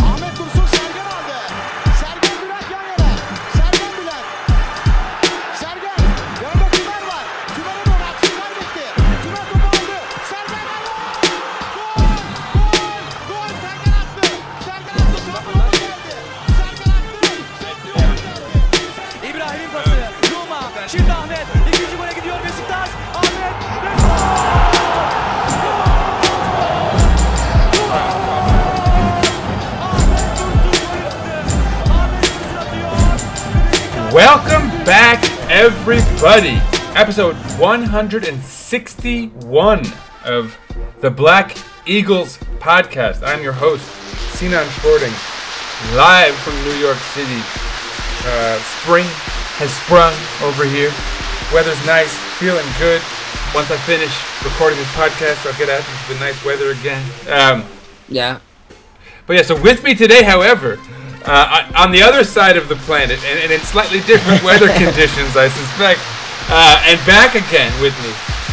Ahmet Dursun Sergen aldı. Sergen Bülent yan yana. Sergen Bülent. Sergen. Orada Tümer var. Tümer'e doğru aksınlar gitti. Tümer topu aldı. Sergen aldı. Gol! Gol! Gol! Sergen attı. Sergen attı. Şampiyonlar geldi. Sergen attı. İbrahim pası. Roma. Şimdi Ahmet. İkinci gole gidiyor Beşiktaş. Ahmet. Beşiktaş. Welcome back, everybody. Episode 161 of the Black Eagles podcast. I'm your host, Sinan Schwarting, live from New York City. Spring has sprung over here. Weather's nice, feeling good. Once I finish recording this podcast, I'll get out into the nice weather again. So with me today, however... on the other side of the planet, and in slightly different weather conditions, I suspect. And back again with me,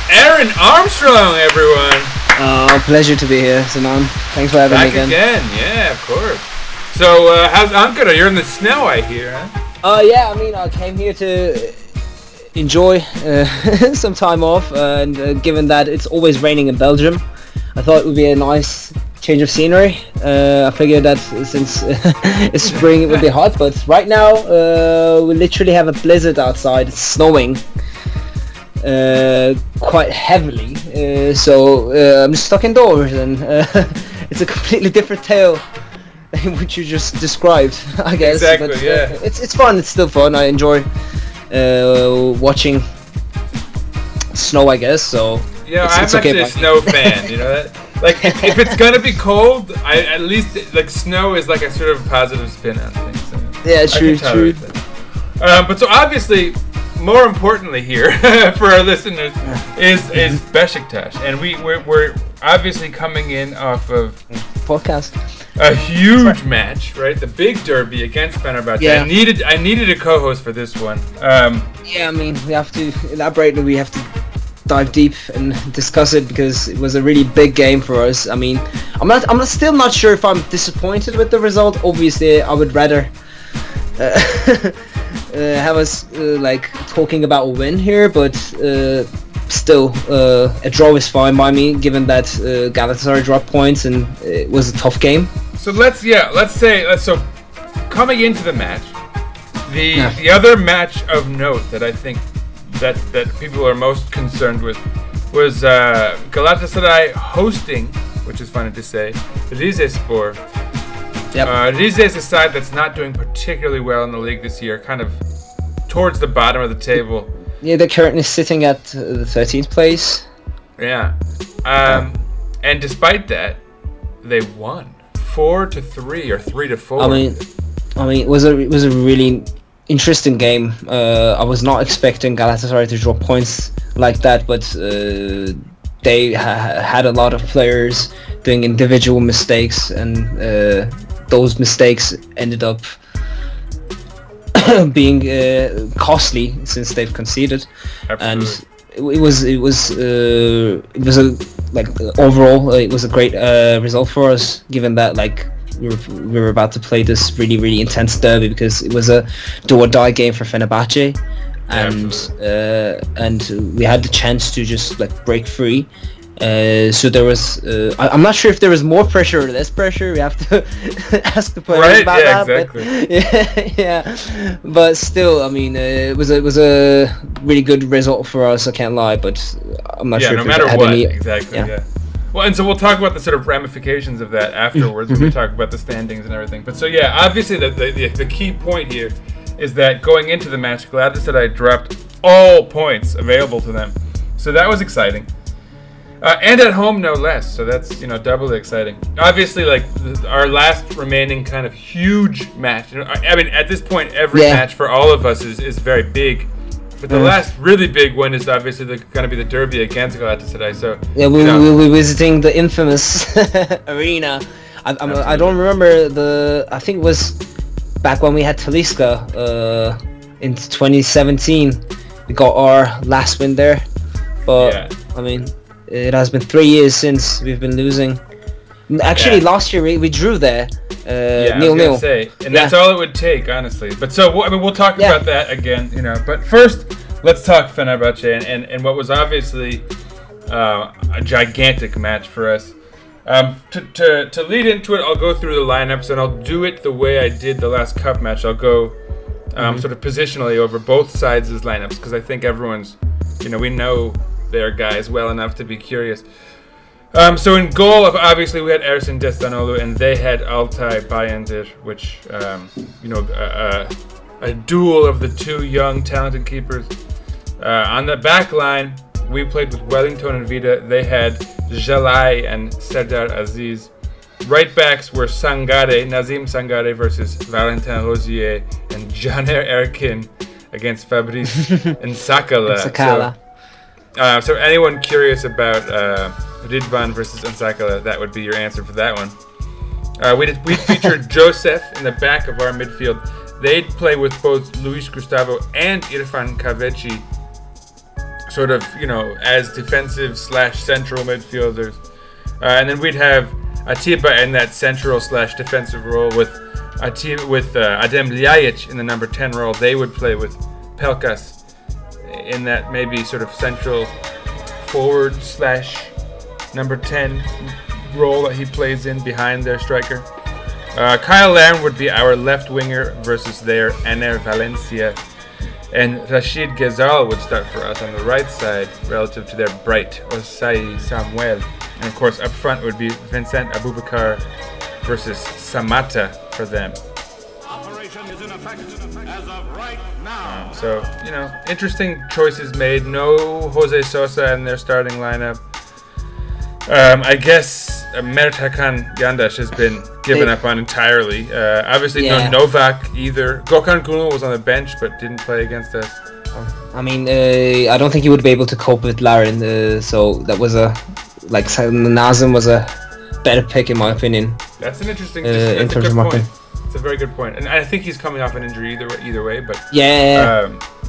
Aaron Armstrong, everyone. Oh, pleasure to be here, Sinan. Thanks for having me again. Back again, yeah, of course. So, how's Ankara? You're in the snow, I hear, huh? I came here to enjoy some time off, and given that it's always raining in Belgium, I thought it would be a nice... change of scenery. I figured that since it's spring it would be hot, but right now we literally have a blizzard outside. It's snowing quite heavily, so I'm stuck indoors, and it's a completely different tale than what you just described, I guess. Exactly, but, yeah. It's fun, it's still fun. I enjoy watching snow, I guess, so... Yeah, I'm actually a snow fan, you know that? Like, if it's gonna be cold, at least, like, snow is, like, a sort of positive spin on things. So yeah, true. But so, obviously, more importantly here, for our listeners, is Beşiktaş. And we're obviously coming in off of... Podcast. A huge match, right? The big derby against Fenerbahçe. Yeah. I needed a co-host for this one. We have to elaborate, and we have to... dive deep and discuss it, because it was a really big game for us. I mean, I'm still not sure if I'm disappointed with the result. Obviously, I would rather have us talking about a win here, but still, a draw is fine by me, given that Galatasaray dropped points and it was a tough game. So let's say, coming into the match, the other match of note that I think. That people are most concerned with was Galatasaray hosting, which is funny to say, Rizespor. Yep. Rize is a side that's not doing particularly well in the league this year, kind of towards the bottom of the table. Yeah, they're currently sitting at the 13th place. Yeah. And despite that, they won 4-3 or 3-4. I mean, it was a really... interesting game. I was not expecting Galatasaray to drop points like that, but they had a lot of players doing individual mistakes, and those mistakes ended up being costly since they've conceded. Absolutely. And it was a great result for us, given that we were about to play this really, really intense derby, because it was a do-or-die game for Fenerbahçe, and we had the chance to just break free. So there was, I'm not sure if there was more pressure or less pressure. We have to ask the players about that. Exactly. But still, I mean, it was a really good result for us. I can't lie, but I'm not sure. Yeah, no matter what. Exactly. Yeah. Well, and so we'll talk about the sort of ramifications of that afterwards when we talk about the standings and everything. But so, yeah, obviously the key point here is that going into the match, Galatasaray dropped all points available to them. So that was exciting. And at home, no less. So that's, doubly exciting. Obviously, our last remaining kind of huge match. I mean, at this point, every match for all of us is very big. But the last really big one is obviously going to be the derby against Galatasaray. So we'll be visiting the infamous arena. I don't remember I think it was back when we had Talisca in 2017. We got our last win there, but I mean, It has been 3 years since we've been losing. Actually, last year we drew there. Nil-nil. That's all it would take, honestly. But so, I mean, we'll talk about that again, you know. But first, let's talk Fenerbahçe and what was obviously a gigantic match for us. To lead into it, I'll go through the lineups, and I'll do it the way I did the last cup match. I'll go sort of positionally over both sides' lineups, because I think everyone's, you know, we know their guys well enough to be curious. So in goal, obviously, we had Ersin Destanoğlu, and they had Altay Bayındır, which, a duel of the two young, talented keepers. On the back line, we played with Wellington and Vida. They had Jalai and Sardar Aziz. Right backs were Nazim Sangare versus Valentin Rosier, and Janer Erkin against Fabrice Nsakala. So anyone curious about Ridvan versus Nsakala, that would be your answer for that one. We featured Joseph in the back of our midfield. They'd play with both Luis Gustavo and İrfan Can Kahveci, sort of, you know, as defensive / central midfielders. And then we'd have Atiba in that central / defensive role with Adem Ljajic in the number 10 role. They would play with Pelkas in that maybe sort of central forward / number 10 role that he plays in behind their striker. Kyle Larin would be our left winger versus their Enner Valencia. And Rashid Ghezzal would start for us on the right side relative to their Bright Osayi-Samuel. And of course up front would be Vincent Abubakar versus Samata for them. Operation is in effect as of right now. So, you know, interesting choices made. No Jose Sosa in their starting lineup. I guess Mertakan Yandash has been given up on entirely. Obviously, no Novak either. Gökhan Gönül was on the bench but didn't play against us. I mean, I don't think he would be able to cope with Larin, so that was Nazım was a better pick in my opinion. That's an interesting point. It's a very good point, and I think he's coming off an injury either way. But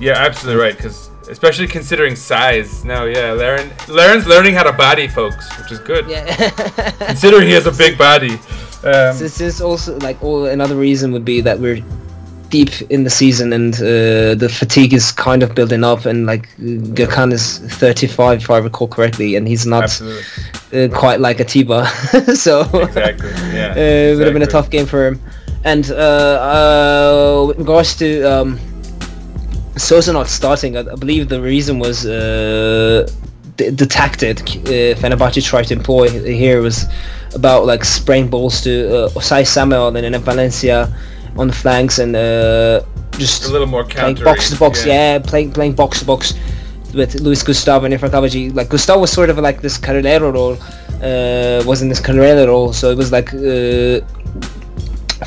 absolutely right, because. Especially considering size. No, Laren's learning how to body, folks, which is good. Yeah. Considering he has a big body. This is also another reason would be that we're deep in the season and the fatigue is kind of building up. And Gökhan is 35, if I recall correctly, and he's not quite like Atiba. So exactly. Yeah, it would have been a tough game for him. And with regards to. Sosa not starting, I believe the reason was the tactic Fenerbahçe tried to employ here was about spraying balls to Osayi-Samuel and Valencia on the flanks, and just a little more playing box to box, playing box to box with Luis Gustavo and İrfan Can. Gustavo was sort of this carrilero role, so it was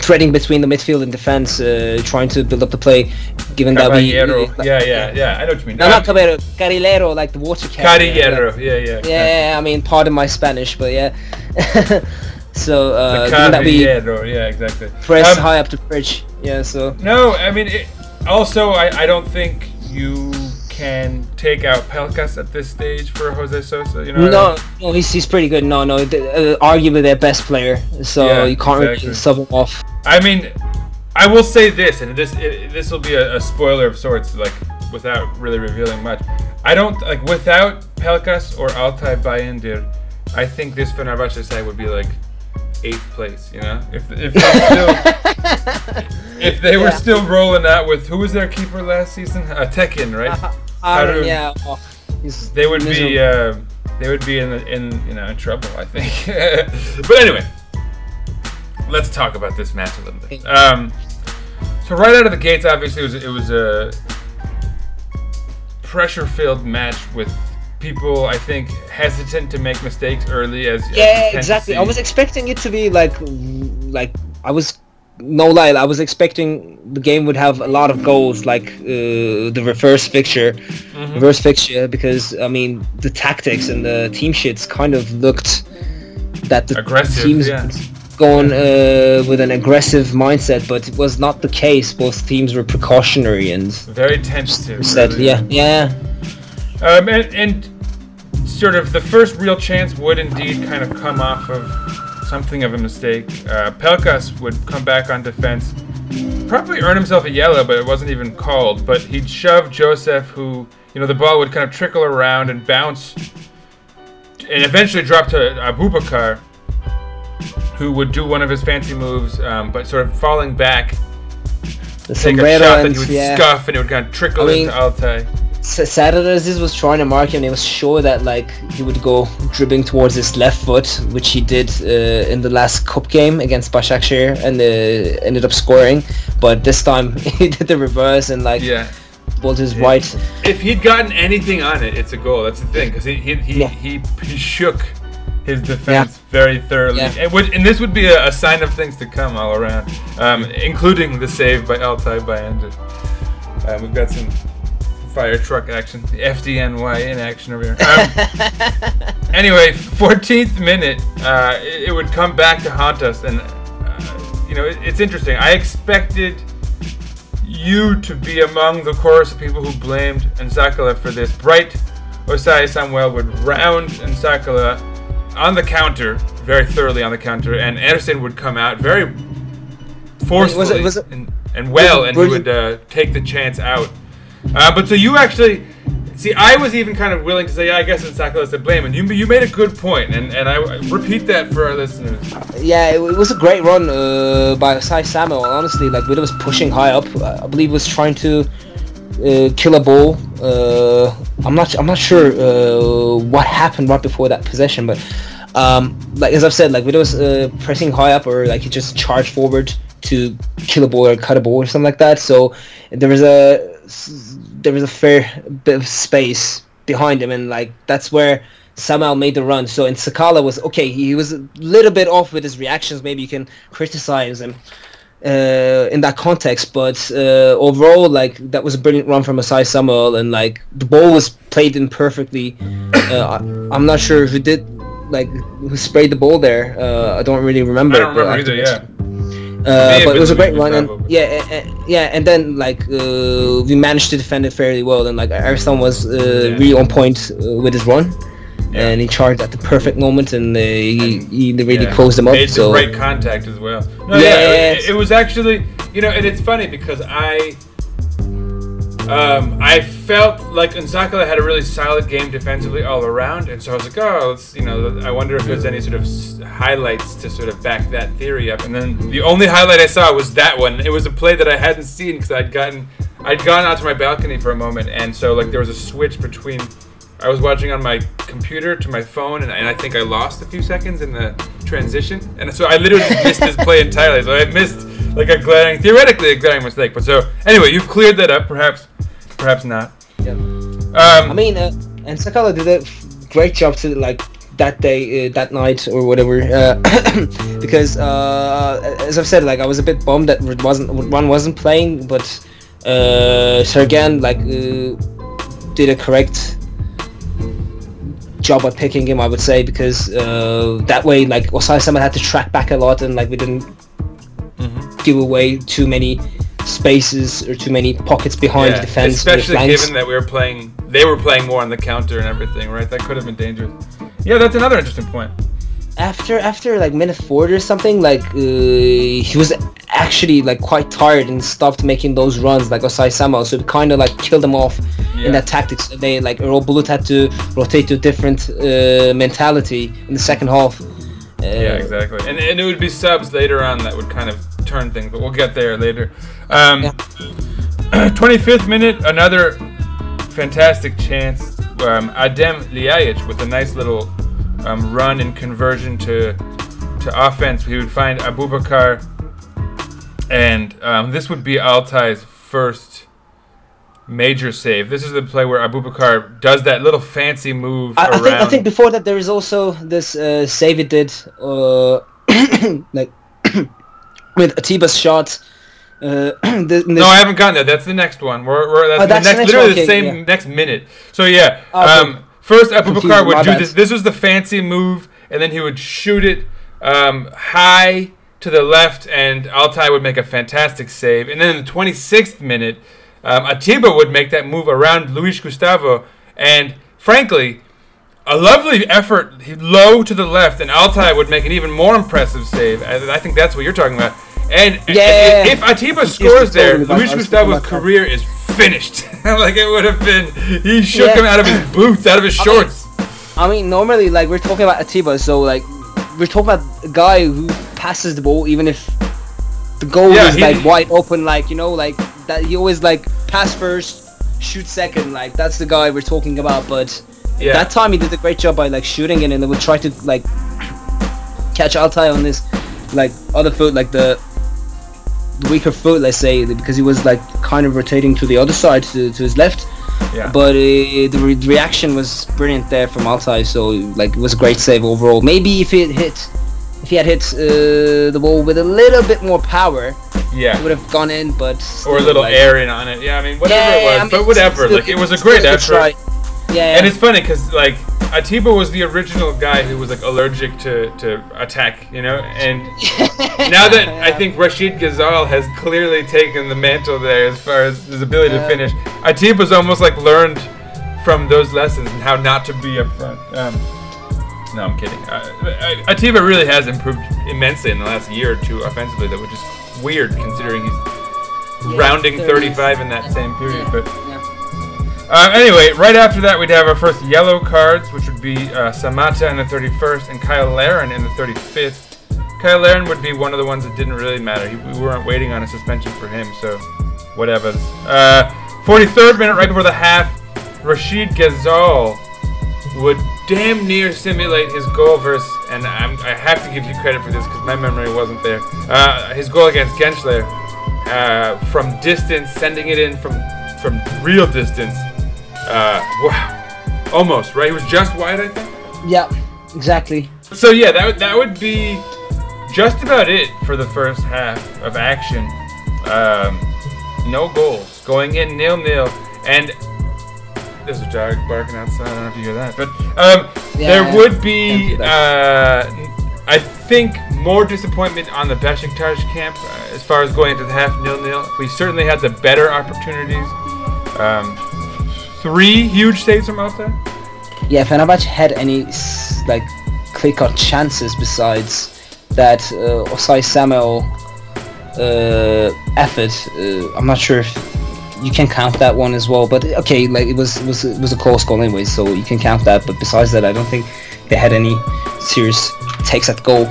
threading between the midfield and defense, trying to build up the play, given Caballero. That we... I know what you mean. No, not Caballero, Carrilero, the water carrier. Carrilero, I mean, pardon my Spanish, but yeah. So, given that we... exactly. Press high up the bridge, so... No, I mean, I don't think you can take out Pelkas at this stage for Jose Sosa, you know? No, he's pretty good. No, arguably their best player, so you can't really sub him off. I mean, I will say this, and this will be a spoiler of sorts, without really revealing much. I don't without Pelkas or Altay Bayındır, I think this Fenerbahçe side would be 8th place, you know? If they were still rolling out with who was their keeper last season? Tekin, right? Harun. Yeah. Oh, they would be in trouble, I think. But anyway, let's talk about this match a little bit. So right out of the gates, obviously it was a pressure-filled match with people, I think, hesitant to make mistakes early as exactly. I was expecting it to be I was expecting the game would have a lot of goals, the reverse fixture, because I mean the tactics and the team sheets kind of looked that the aggressive, teams going with an aggressive mindset, but it was not the case. Both teams were precautionary and very tentative. Really. Yeah. And sort of the first real chance would indeed kind of come off of something of a mistake. Pelkas would come back on defense, probably earn himself a yellow, but it wasn't even called. But he'd shove Joseph, who, you know, the ball would kind of trickle around and bounce and eventually drop to Abubakar, who would do one of his fancy moves, but sort of falling back, the take a shot that he would scuff, and it would kind of trickle into Altay. Sardar Aziz was trying to mark him, and he was sure that like he would go dribbling towards his left foot, which he did in the last cup game against Başakşehir, and ended up scoring. But this time he did the reverse and balled his right. If he'd gotten anything on it, it's a goal. That's the thing, because he shook his defense very thoroughly, and this would be a sign of things to come all around, including the save by Altay Bayındır. We've got some fire truck action, the FDNY in action over here. Anyway, 14th minute, it would come back to haunt us, and it's interesting. I expected you to be among the chorus of people who blamed Nsakala for this. Bright Osayi-Samuel would round Nsakala on the counter, very thoroughly on the counter, and Ersin would come out very forcefully he would take the chance out. But so you actually, see, I was even kind of willing to say, I guess Nsakala's to blame, and you made a good point, and I repeat that for our listeners. Yeah, it was a great run by Osayi-Samuel, honestly. Like, Vida was pushing high up. I believe was trying to kill a ball. I'm not sure what happened right before that possession, but as I've said, Vida was pressing high up, or he just charged forward to kill a ball or cut a ball or something like that. So there was a fair bit of space behind him, and that's where Samuel made the run. So Nsakala was okay. He was a little bit off with his reactions. Maybe you can criticize him in that context, but overall, that was a brilliant run from Osayi-Samuel, and the ball was played in perfectly. I'm not sure who did who sprayed the ball there. I don't really remember. I don't remember either. Yeah. But it was a great run, and and then we managed to defend it fairly well, and Arslan was really on point with his run, and he charged at the perfect moment, and he really closed them up. Made the right contact as well. It was actually, and it's funny because I felt like Nsakala had a really solid game defensively all around, and so I was like, I wonder if there's any sort of highlights to sort of back that theory up. And then the only highlight I saw was that one. It was a play that I hadn't seen because I'd gone out to my balcony for a moment, and so there was a switch between I was watching on my computer to my phone, and I think I lost a few seconds in the transition, and so I literally missed this play entirely. So I missed theoretically a glaring mistake. But so anyway, you've cleared that up, perhaps not. Yeah. And Nsakala did a great job to that day, that night, or whatever, because as I've said, I was a bit bummed that Rıdvan wasn't playing, but Sergen did a correct job at picking him, I would say, because that way Osayi-Samuel had to track back a lot, and we didn't give away too many spaces or too many pockets behind the defense, especially given that they were playing more on the counter and everything, right? That could have been dangerous. Yeah, that's another interesting point. After minute 40 or something, he was actually quite tired and stopped making those runs Osayi-Samuel, so it kind of killed them off in that tactics. They Erol Bulut had to rotate to a different mentality in the second half. Yeah, exactly. And it would be subs later on that would kind of turn things, but we'll get there later. 25th minute, another fantastic chance. Adem Ljajic with a nice little run and conversion to offense. He would find Abubakar, and this would be Altay's first major save. This is the play where Abubakar does that little fancy move around. I think before that there is also this save it did with Atiba's shot. No, I haven't gotten that. That's the next one. That's the next minute. So yeah, first Abubakar would do this. This was the fancy move, and then he would shoot it high to the left, and Altay would make a fantastic save. And then in the 26th minute, Atiba would make that move around Luis Gustavo, and frankly, A lovely effort low to the left, and Altay would make an even more impressive save. I think that's what you're talking about. And yeah. If Atiba scores there, Luis Gustavo's career is finished. Like it would have been, he shook him out of his boots, out of his shorts. I mean, normally, like, we're talking about Atiba, so, like, we're talking about a guy who passes the ball even if the goal is, like, wide open, like, you know, like, that he always, like, pass first, shoot second, like, that's the guy we're talking about, but... Yeah. That time he did a great job by like shooting it, and then would try to like catch Altay on this like other foot, like the weaker foot, let's say, because he was like kind of rotating to the other side to his left. Yeah. But the reaction was brilliant there from Altay, so like it was a great save overall. Maybe if he had hit the ball with a little bit more power, it would have gone in, but still, or a little like, air in on it. Yeah, I mean whatever it was, I mean, but whatever. Still, like it was a great effort. Yeah. And it's funny because like Atiba was the original guy who was like allergic to attack, you know. And now that I think Rashid Ghezzal has clearly taken the mantle there as far as his ability to finish, Atiba's almost like learned from those lessons and how not to be up front. No, I'm kidding. Atiba really has improved immensely in the last year or two offensively, though, which is weird considering he's rounding 35 in that same period, but. Anyway, right after that, we'd have our first yellow cards, which would be Samata in the 31st and Kyle Larin in the 35th. Kyle Larin would be one of the ones that didn't really matter. We weren't waiting on a suspension for him, so whatever. 43rd minute, right before the half, Rashid Ghezzal would damn near simulate his goal versus, and I have to give you credit for this because my memory wasn't there, his goal against Gençler from distance, sending it in from real distance. Wow. Almost, right? It was just wide, I think? Yeah, exactly. So, yeah, that would be just about it for the first half of action. No goals. Going in 0-0. And there's a dog barking outside. I don't know if you hear that. But there would be, I think, more disappointment on the Beşiktaş camp as far as going into the half 0-0. We certainly had the better opportunities. Three huge saves from Altay. Yeah, Fenerbahçe had any like clear-cut chances besides that Osayi-Samuel effort. I'm not sure if you can count that one as well, but okay, like it was a close goal anyway, so you can count that. But besides that, I don't think they had any serious takes at goal.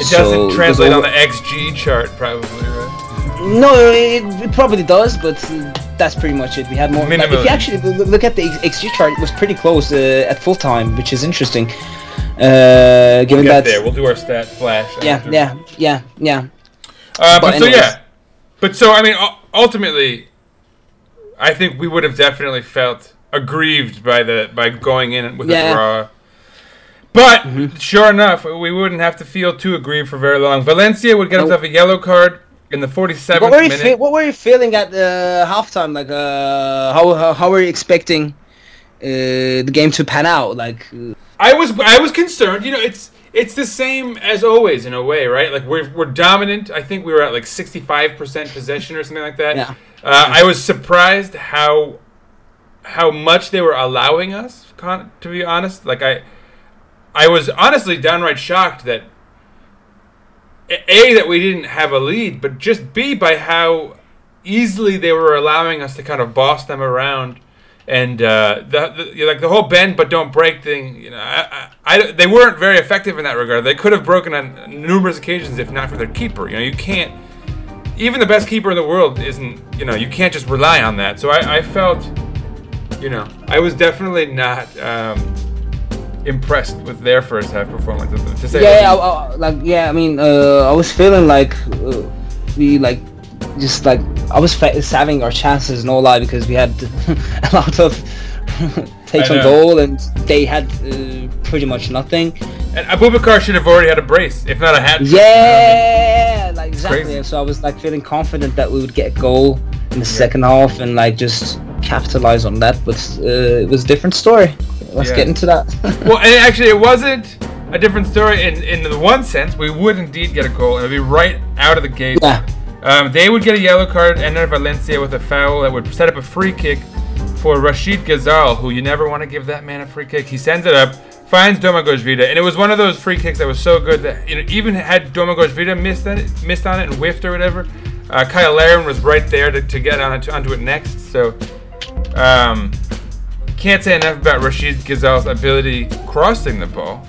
It doesn't translate on the XG chart, probably, right? No, it probably does, but. That's pretty much it. We had more. Like, if you actually look at the XG chart, it was pretty close at full time, which is interesting. Given we'll get that, there. We'll do our stat flash. Yeah. But I mean, ultimately, I think we would have definitely felt aggrieved by going in with a draw. But sure enough, we wouldn't have to feel too aggrieved for very long. Valencia would get himself a yellow card. In the 47th minute... What were you feeling at the halftime? Like, how were you expecting the game to pan out? Like, I was concerned. You know, it's the same as always in a way, right? Like, we're dominant. I think we were at like 65% possession or something like that. Yeah. I was surprised how much they were allowing us. To be honest, like I was honestly downright shocked that. A, that we didn't have a lead, but just B, by how easily they were allowing us to kind of boss them around, and like the whole bend but don't break thing. You know, they weren't very effective in that regard. They could have broken on numerous occasions if not for their keeper. You know, you can't. Even the best keeper in the world isn't. You know, you can't just rely on that. So I felt, you know, I was definitely not. Impressed with their first half performance. To say I was feeling like we like just like I was saving our chances, no lie, because we had a lot of takes on goal and they had pretty much nothing. And Abubakar should have already had a brace, if not a hat. Yeah, you know I mean? Like exactly. Crazy. So I was like feeling confident that we would get a goal in the second half and like just capitalize on that, but it was a different story. Let's get into that. Well, and actually, it wasn't a different story in the one sense. We would indeed get a goal, and it would be right out of the gate. Yeah. They would get a yellow card, Enner Valencia with a foul that would set up a free kick for Rashid Ghezzal, who you never want to give that man a free kick. He sends it up, finds Domagoj Vida, and it was one of those free kicks that was so good that, you know, even had Domagoj Vida missed on it and whiffed or whatever, Kyle Larin was right there to get onto it next. So can't say enough about Rashid Ghezzal's ability crossing the ball.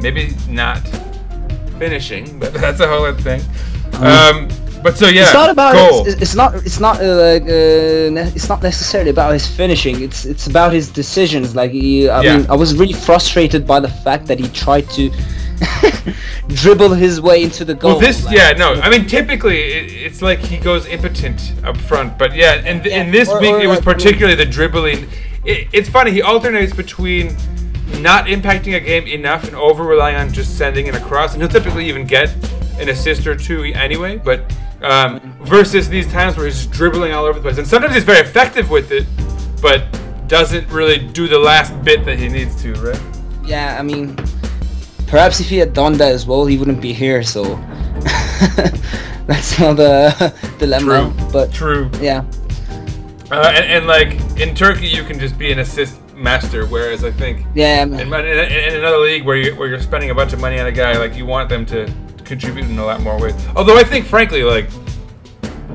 Maybe not finishing, but that's a whole other thing. But so yeah, it's not about goal. It's not necessarily about his finishing. It's about his decisions. Like I mean, I was really frustrated by the fact that he tried to dribble his way into the goal. Well, I mean, typically it's like he goes impotent up front. But yeah, and in this week it was particularly the dribbling. It's funny, he alternates between not impacting a game enough and over relying on just sending it across, and he'll typically even get an assist or two anyway, but versus these times where he's dribbling all over the place, and sometimes he's very effective with it but doesn't really do the last bit that he needs to, right? Yeah, I mean, perhaps if he had done that as well, he wouldn't be here, so that's not the dilemma. True. Yeah. And like in Turkey, you can just be an assist master, whereas I think in another league where you're spending a bunch of money on a guy, like you want them to contribute in a lot more ways. Although I think, frankly, like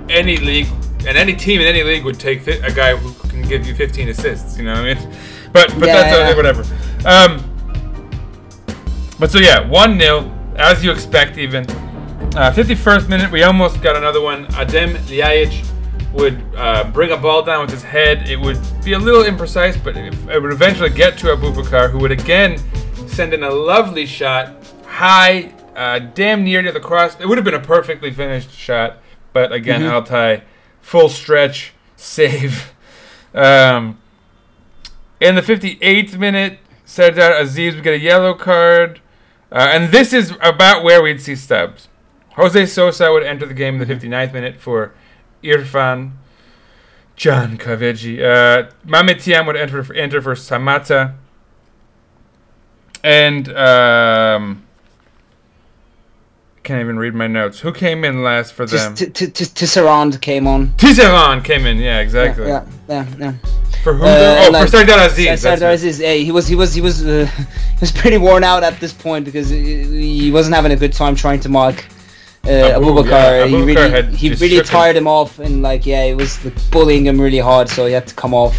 any league and any team in any league would take a guy who can give you 15 assists. You know what I mean? But that's whatever. But so yeah, 1-0 as you expect. Even 51st minute, we almost got another one. Adem Ljajic would bring a ball down with his head. It would be a little imprecise, but it would eventually get to Abubakar, who would again send in a lovely shot, high. Damn near to the cross. It would have been a perfectly finished shot, but again, Altay, full stretch, save. In the 58th minute, Sardar Aziz would get a yellow card. And this is about where we'd see subs. Jose Sosa would enter the game in the 59th minute for İrfan Can Kahveci. Mametiam would enter for Samata. And... can't even read my notes. Who came in last for them? Tisserand came on. Tisserand came in. Yeah, exactly. Yeah. For who? For Sardar Aziz. Sardar Aziz. Yeah, he was pretty worn out at this point because he wasn't having a good time trying to mark Abubakar. Yeah. He really tired him off, and it was bullying him really hard, so he had to come off.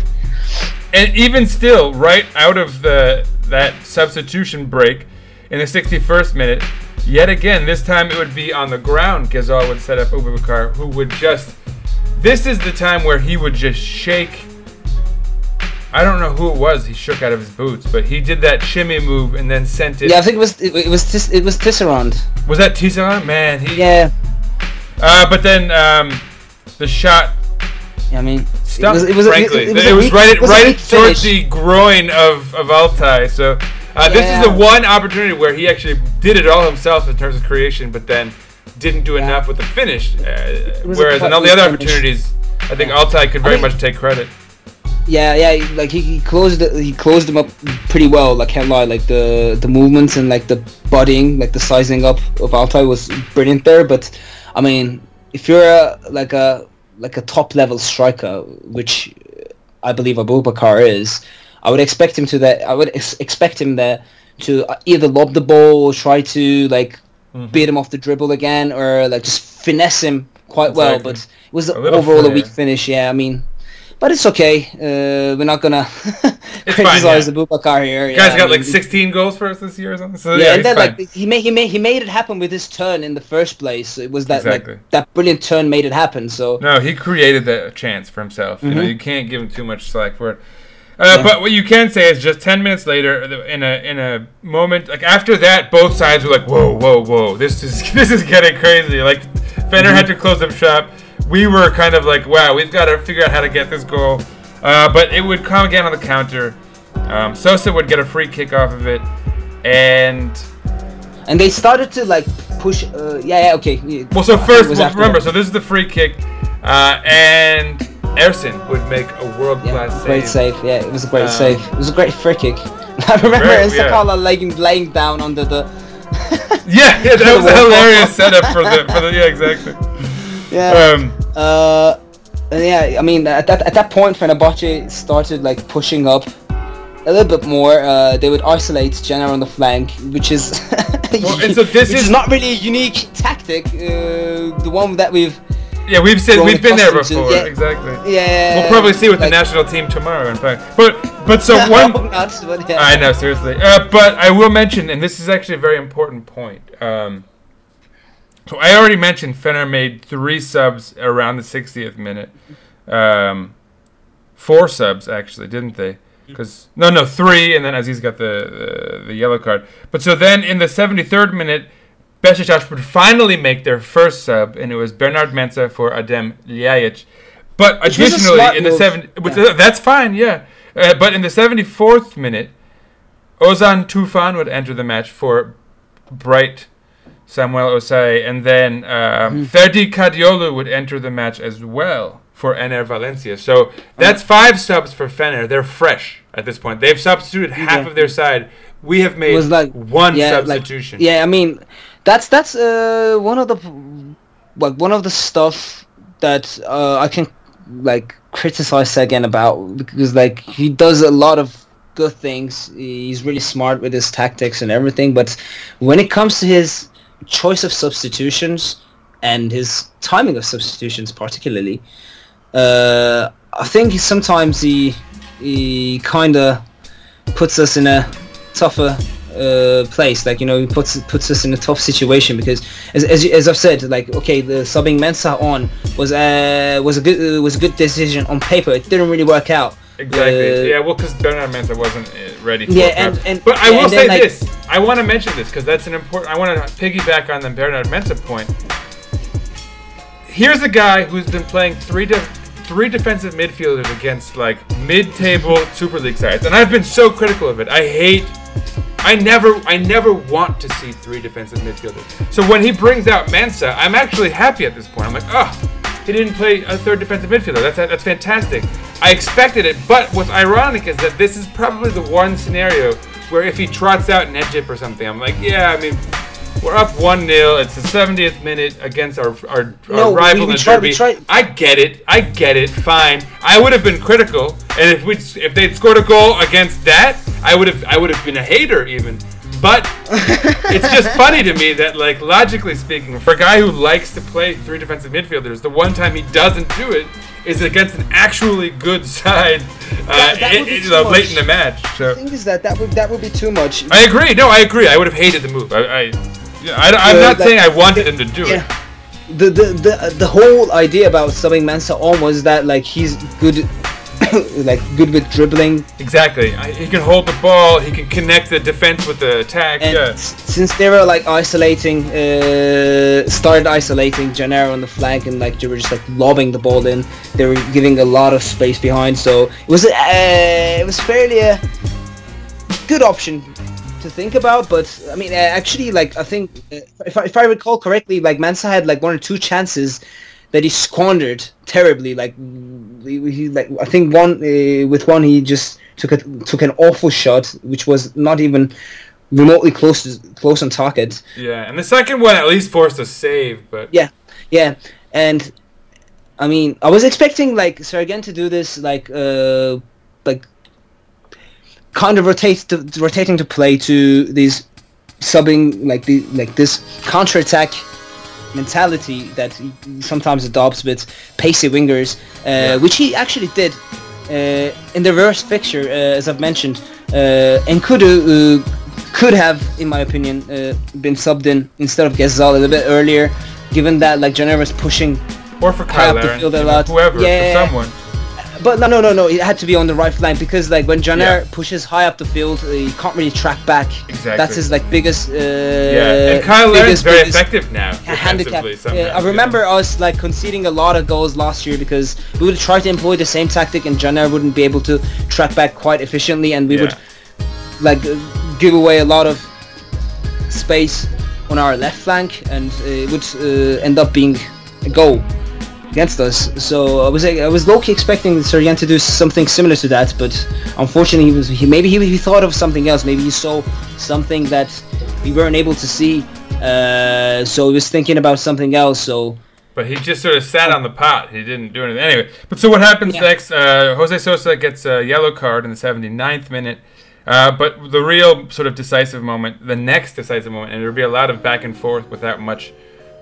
And even still, right out of that substitution break in the 61st minute. Yet again, this time it would be on the ground. Ghezzal would set up Abubakar, who would just... This is the time where he would just shake... I don't know who it was he shook out of his boots, but he did that shimmy move and then sent it... Yeah, I think it was Tisserand. Was that Tisserand? Man, he... Yeah. But then the shot... Yeah, I mean... Stumped, frankly. It was right towards the groin of Altay, so... This is the one opportunity where he actually did it all himself in terms of creation, but then didn't do enough with the finish. Whereas in all the other opportunities, I think Altay could very much take credit. He closed them up pretty well. Can't lie, the movements and the budding, the sizing up of Altay was brilliant there. But I mean, if you're a top level striker, which I believe Abubakar is. I would expect him to either lob the ball or try to beat him off the dribble again, or just finesse him quite well. But it was overall a weak finish. Yeah, I mean, but it's okay. We're not gonna criticize Abubakar here. The guy's got 16 goals for us this year or something. So, and then he made it happen with his turn in the first place. It was that brilliant turn made it happen. So no, he created that chance for himself. You know, you can't give him too much slack for it. But what you can say is just 10 minutes later, in a moment after that, both sides were whoa, this is getting crazy. Fener had to close up shop. We were kind of wow, we've got to figure out how to get this goal. But it would come again on the counter. Sosa would get a free kick off of it, and they started to push. Well, so first, this is the free kick, and. Ersin would make a world-class save. Great save, yeah. It was a great save. It was a great free kick. I remember Nsakala laying down under the... yeah, that was a hilarious setup for the yeah, exactly. Yeah. I mean, at that point, Fenerbahce started pushing up. a little bit more. They would isolate Janer on the flank, which is which is not really a unique tactic. The one that we've said we've been there before. Yeah. Exactly. Yeah. We'll probably see with the national team tomorrow, in fact. But so one. I know, seriously. But I will mention, and this is actually a very important point. So I already mentioned Fener made 3 subs around the 60th minute. 4 subs, actually, didn't they? 'Cause, no, 3, and then Aziz got the yellow card. But so then in the 73rd minute, Beşiktaş would finally make their first sub, and it was Bernard Mensah for Adem Ljajic. But additionally, in the that's fine, yeah. But in the 74th minute, Ozan Tufan would enter the match for Bright Osayi-Samuel, and then Ferdi Kadıoğlu would enter the match as well for Enner Valencia. So that's 5 subs for Fener. They're fresh at this point. They've substituted half of their side. We have made one substitution. I mean, that's one of the stuff that I can criticize Sergen about, because he does a lot of good things. He's really smart with his tactics and everything, but when it comes to his choice of substitutions and his timing of substitutions, particularly, I think sometimes he kind of puts us in a tougher place. He puts us in a tough situation, because as I've said, the subbing Mensah on was a good decision on paper. It didn't really work out. Exactly. Because Bernard Mensah wasn't ready for it. I want to mention this because that's an important... I want to piggyback on the Bernard Mensah point. Here's a guy who's been playing three defensive midfielders against mid-table Super League sides, and I've been so critical of it. I never want to see 3 defensive midfielders. So when he brings out Mensah, I'm actually happy at this point. I'm like, he didn't play a 3rd defensive midfielder. That's fantastic. I expected it, but what's ironic is that this is probably the one scenario where if he trots out Necip or something, I'm like, we're up 1-0. It's the 70th minute against our rival in the derby. I get it. Fine. I would have been critical, and if they'd scored a goal against that, I would have been a hater even. But it's just funny to me that, logically speaking, for a guy who likes to play 3 defensive midfielders, the one time he doesn't do it is against an actually good side late in the match. So. The thing is that would be too much. I agree. I would have hated the move. I'm not saying I wanted him to do it. The whole idea about subbing Mensah on was that, he's good... good with dribbling. Exactly. He can hold the ball. He can connect the defense with the attack. And since they were started isolating Janer on the flank, and they were just lobbing the ball in, they were giving a lot of space behind. So it was fairly a good option to think about. But I mean, actually, I think if I recall correctly, Mensah had 1 or 2 chances that he squandered terribly. I think one he just took an awful shot, which was not even remotely close on target. Yeah, and the second one at least forced a save, but yeah, and I mean, I was expecting Sergen to do this, kind of rotating to play to these subbing this counter attack mentality that he sometimes adopts with pacey wingers, which he actually did in the reverse fixture, as I've mentioned. Enkudu could have, in my opinion, been subbed in instead of Ghezzal a little bit earlier, given that Janer was pushing, or for Kyle Larin, whoever, for someone. But no, it had to be on the right flank, because when Janer pushes high up the field, he can't really track back. Exactly. That's his biggest. And Kyle Larin is very effective now. Handicap. I remember us conceding a lot of goals last year because we would try to employ the same tactic, and Janer wouldn't be able to track back quite efficiently, and we would give away a lot of space on our left flank, and it would end up being a goal against us. So I was low-key expecting Sergen to do something similar to that, but unfortunately he thought of something else. Maybe he saw something that we weren't able to see, so he was thinking about something else. So But he just sort of sat on the pot. He didn't do anything. Anyway, but so what happens next? Jose Sosa gets a yellow card in the 79th minute. But the real sort of decisive moment, the next decisive moment, and there'll be a lot of back and forth without much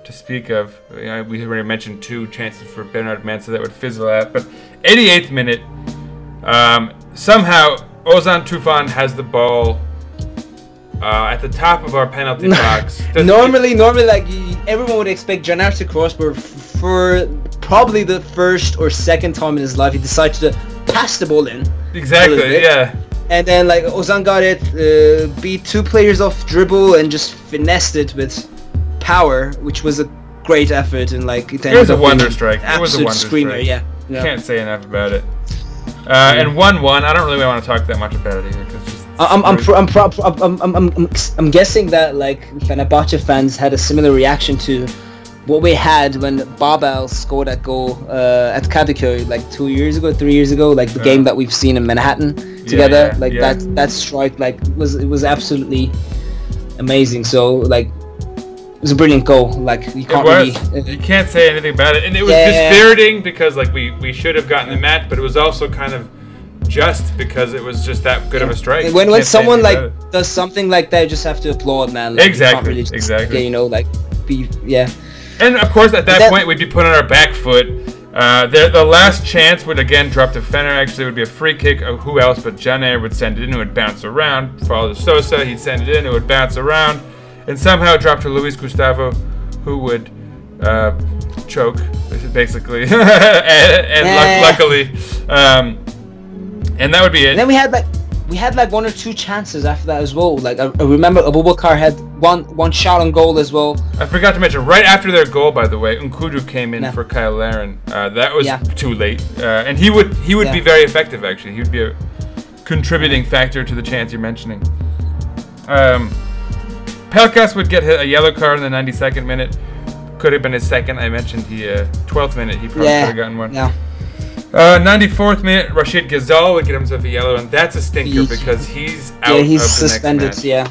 to speak of. You know, we already mentioned two chances for Bernard Mensah that would fizzle out. But 88th minute, somehow Ozan Tufan has the ball at the top of our penalty box. Normally, like everyone would expect Janer to cross, but for probably the first or second time in his life, he decides to pass the ball in. Exactly. Yeah. And then, like, Ozan got it, beat two players off dribble and just finessed it with power, which was a great effort. And like, it was a wonder strike. It was a wonder screamer, strike. Yeah, yeah. Can't say enough about it. And 1-1. I don't really want to talk that much about it either. Cause it's just I'm guessing that like Fenerbahce fans had a similar reaction to what we had when Babel scored that goal at Kadıköy like 3 years ago, like the game that we've seen in Manhattan together. That strike like was absolutely amazing. So like it was a brilliant goal. Like you can't say anything about it, and it was dispiriting because like we should have gotten the match, but it was also kind of just because it was just that good of a strike. When someone like does something like that, you just have to applaud, man. Like, exactly. Really just, exactly. You know, like be And of course, at that point, we'd be put on our back foot. The last chance would again drop to Fener. Actually, it would be a free kick. Who else but Janer would send it in? It would bounce around. Follow Sosa. He'd send it in. It would bounce around, and somehow drop to Luis Gustavo, who would choke basically. Luckily. And that would be it. And then we had one or two chances after that as well. Like I remember Abubakar had one shot on goal as well. I forgot to mention right after their goal, by the way, Nkudu came in for Kyle Larin. That was too late, and he would be very effective actually. He would be a contributing factor to the chance you're mentioning. Pelkas would get a yellow card in the 92nd minute. Could have been his second. I mentioned he 12th minute. He probably could have gotten one. Yeah. 94th minute, Rashid Ghezzal would get himself a yellow, and that's a stinker because he's out of the next match.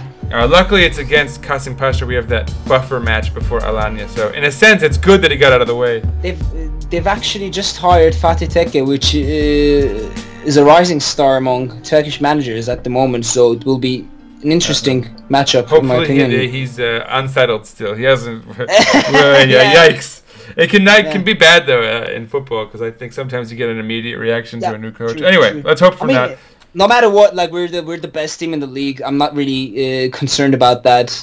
Luckily, it's against Kasım Paşa. We have that buffer match before Alanya, so in a sense, it's good that he got out of the way. They've actually just hired Fatih Tekke, which is a rising star among Turkish managers at the moment, so it will be an interesting matchup, hopefully in my opinion. He's unsettled still. He hasn't... Yikes. It can be bad though in football because I think sometimes you get an immediate reaction to a new coach. Anyway, let's hope for that. No matter what, like we're the best team in the league. I'm not really concerned about that.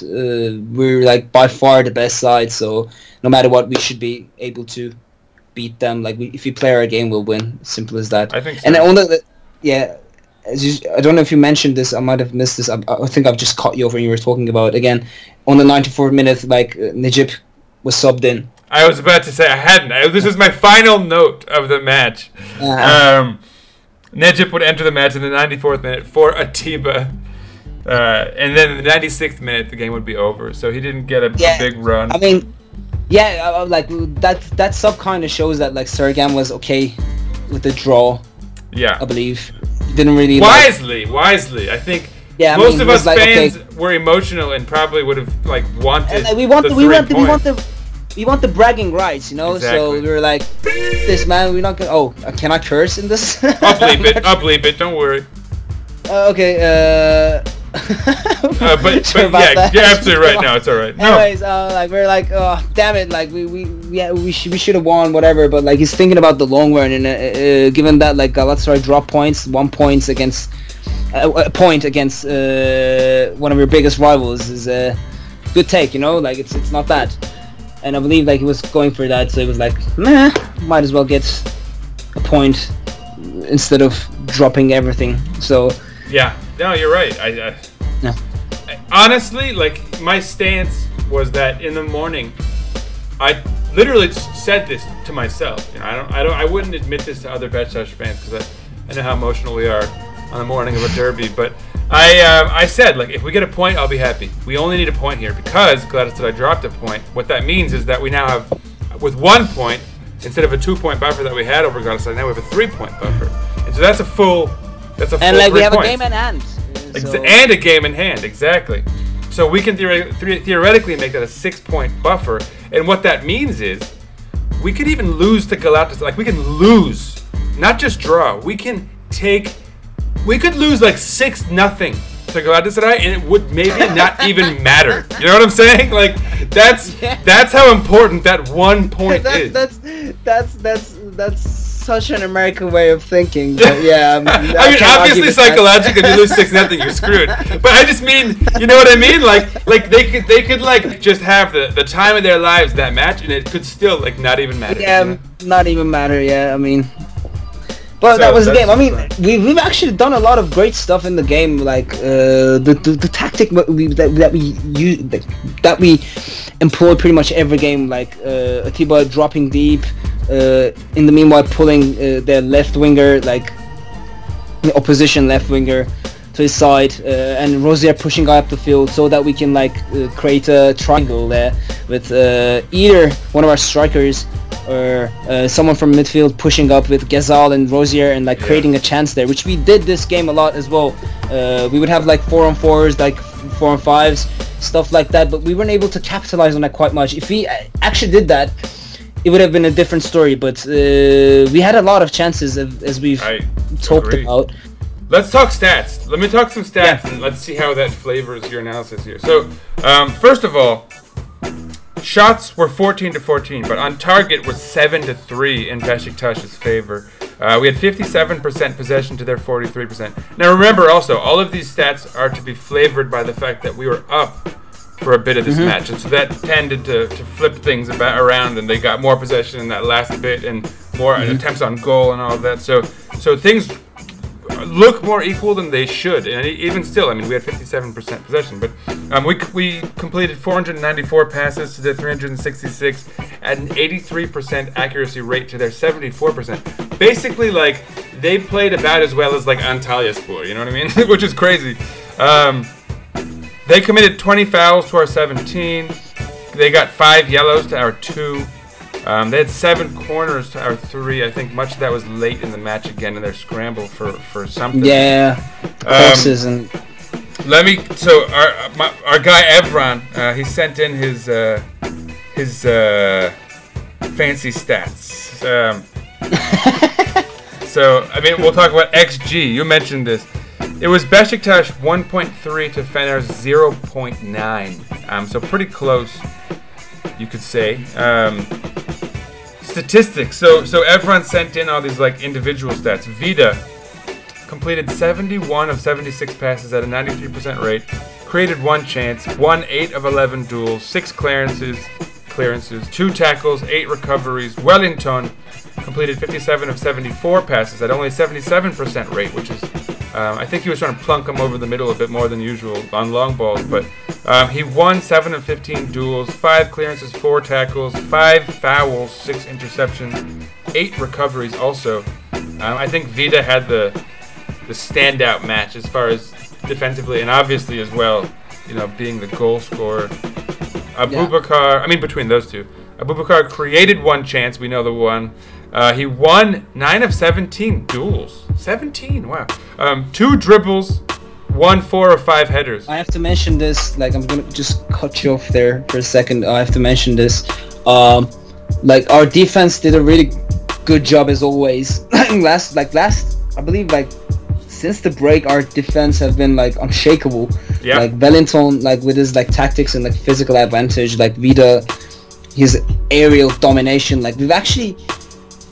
We're like by far the best side, so no matter what, we should be able to beat them. Like if we play our game, we'll win. Simple as that. I think so. And I don't know if you mentioned this. I might have missed this. I think I've just caught you over and you were talking about it again on the 94th minute. Like Necip was subbed in. I was about to say I hadn't. This is my final note of the match. Necip would enter the match in the 94th minute for Atiba. And then in the 96th minute, the game would be over. So he didn't get a big run. I mean, like that sub kind of shows that like Sergen was okay with the draw. Yeah. I believe. Didn't really... Wisely. I think... Yeah, most of us fans were emotional and probably would have like wanted we want the bragging rights, you know? Exactly. So we were like, this man, we're not gonna... Oh, can I curse in this? I'll bleep it, don't worry. Okay, but sure you're absolutely right now, it's alright. Anyways, like, we're like, oh, damn it, like, we should have won, whatever, but, like, he's thinking about the long run, and given that, like, Galatasaray dropped points, a point against one of your biggest rivals is a good take, you know? Like, it's not bad. And I believe like he was going for that, so it was like, might as well get a point instead of dropping everything. So you're right. I honestly, like my stance was that in the morning, I literally said this to myself. You know, I wouldn't admit this to other Beşiktaş fans because I know how emotional we are on the morning of a derby, but. I said, like, if we get a point, I'll be happy. We only need a point here because Galatasaray dropped a point. What that means is that we now have, with 1 point, instead of a 2-point buffer that we had over Galatasaray, now we have a 3-point buffer. And so that's a full 3 points. And, like, we have a game in hand. So. And a game in hand, exactly. So we can theoretically make that a 6-point buffer. And what that means is We could even lose to Galatasaray. Like, we can lose, not just draw. We could lose like 6-0 to Galatasaray, and it would maybe not even matter. You know what I'm saying? Like, that's how important that one point is. That's such an American way of thinking, but yeah. I mean, obviously, psychologically, if you lose 6-0, you're screwed. But I just mean, you know what I mean? Like they could like just have the time of their lives that match, and it could still like not even matter. Yeah, you know? Not even matter. Yeah, I mean, but so, that was the game. I mean, we've actually done a lot of great stuff in the game, like the tactic that we employ pretty much every game, like Atiba dropping deep. In the meanwhile, pulling their left winger, like the opposition left winger, to his side, and Rosier pushing up the field so that we can like create a triangle there with either one of our strikers or someone from midfield pushing up with Ghezzal and Rosier and like creating a chance there, which we did this game a lot as well. We would have like 4-on-4s, like 4-on-5s, stuff like that, but we weren't able to capitalize on that quite much. If we actually did that, it would have been a different story, but we had a lot of chances as we've talked about. Let's talk stats. Let me talk some stats, and let's see how that flavors your analysis here. So, first of all, shots were 14-14, but on target was 7-3 in Beşiktaş's favor. We had 57% possession to their 43%. Now remember also, all of these stats are to be flavored by the fact that we were up for a bit of this match, and so that tended to flip things around, and they got more possession in that last bit and more attempts on goal and all of that, so things look more equal than they should. And even still, I mean, we had 57% possession, but we completed 494 passes to their 366 at an 83% accuracy rate to their 74%. Basically, like, they played about as well as like Antalya Spor, you know what I mean? Which is crazy. They committed 20 fouls to our 17. They got 5 yellows to our 2. They had 7 corners to our 3. I think much of that was late in the match again in their scramble for something. Yeah, crosses and... So our guy Evron, he sent in his fancy stats. So, I mean, we'll talk about XG. You mentioned this. It was Beşiktaş 1.3 to Fener's 0.9, so pretty close, you could say. Statistics. So Evron sent in all these like individual stats. Vida completed 71 of 76 passes at a 93% rate, created 1 chance, won 8 of 11 duels, 6 clearances, 2 tackles, 8 recoveries. Wellington completed 57 of 74 passes at only 77% rate, which is... I think he was trying to plunk him over the middle a bit more than usual on long balls, but he won 7 of 15 duels, 5 clearances, 4 tackles, 5 fouls, 6 interceptions, 8 recoveries also. I think Vida had the standout match as far as defensively and obviously as well, you know, being the goal scorer. Abubakar, I mean, between those two, Abubakar created 1 chance, we know the one. He won 9 of 17 duels. 17, wow. 2 dribbles, won 4 or 5 headers. I have to mention this, like, I'm going to just cut you off there for a second. I have to mention this. Like, our defense did a really good job as always. I believe, like, since the break, our defense have been, like, unshakable. Yeah. Like, Wellington, like, with his, like, tactics and, like, physical advantage, like, Vida, his aerial domination, like, we've actually...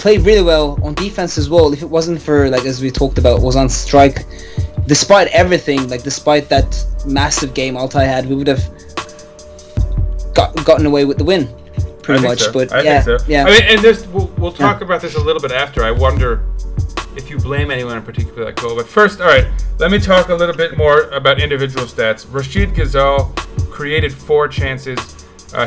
played really well on defense as well. If it wasn't for, like, as we talked about, was on strike, despite everything, like despite that massive game Altay had, we would have gotten away with the win pretty much. So. But I mean, and there's we'll talk about this a little bit after. I wonder if you blame anyone in particular for that goal. But first, all right, let me talk a little bit more about individual stats. Rashid Ghezzal created 4 chances.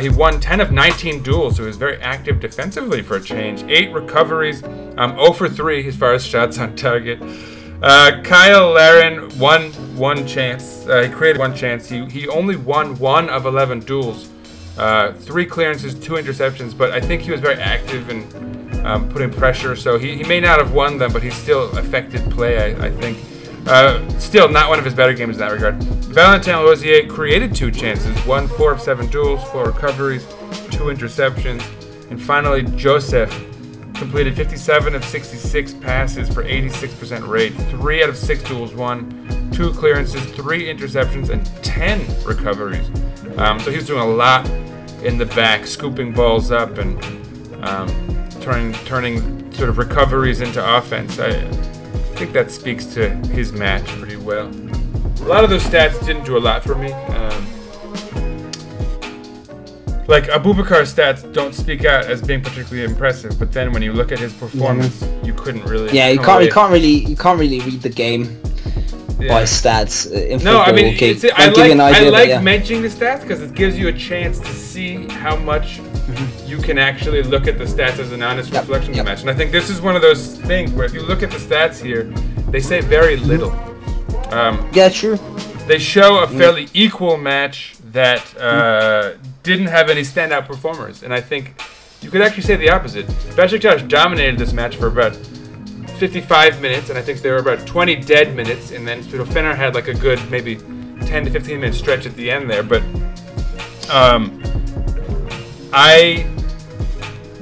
He won 10 of 19 duels, so he was very active defensively for a change. 8 recoveries, 0 for 3 as far as shots on target. Kyle Larin won 1 chance. He created 1 chance. He only won 1 of 11 duels. 3 clearances, 2 interceptions, but I think he was very active and putting pressure, so he may not have won them, but he still affected play, I think. Still, not one of his better games in that regard. Valentin Rosier created 2 chances, won 4 of 7 duels, 4 recoveries, 2 interceptions. And finally, Joseph completed 57 of 66 passes for 86% rate, 3 out of 6 duels won, 2 clearances, 3 interceptions, and 10 recoveries. So he's doing a lot in the back, scooping balls up and turning sort of recoveries into offense. I think that speaks to his match pretty well. A lot of those stats didn't do a lot for me. Like Abubakar's stats don't speak out as being particularly impressive, but then when you look at his performance, you couldn't really. Yeah, you can't really read the game by stats. I like mentioning the stats because it gives you a chance to see how much you can actually look at the stats as an honest reflection of the match. And I think this is one of those things where if you look at the stats here, they say very little. True. They show a fairly equal match that didn't have any standout performers. And I think you could actually say the opposite. Beşiktaş dominated this match for about 55 minutes, and I think there were about 20 dead minutes, and then Fener had like a good maybe 10 to 15 minute stretch at the end there. But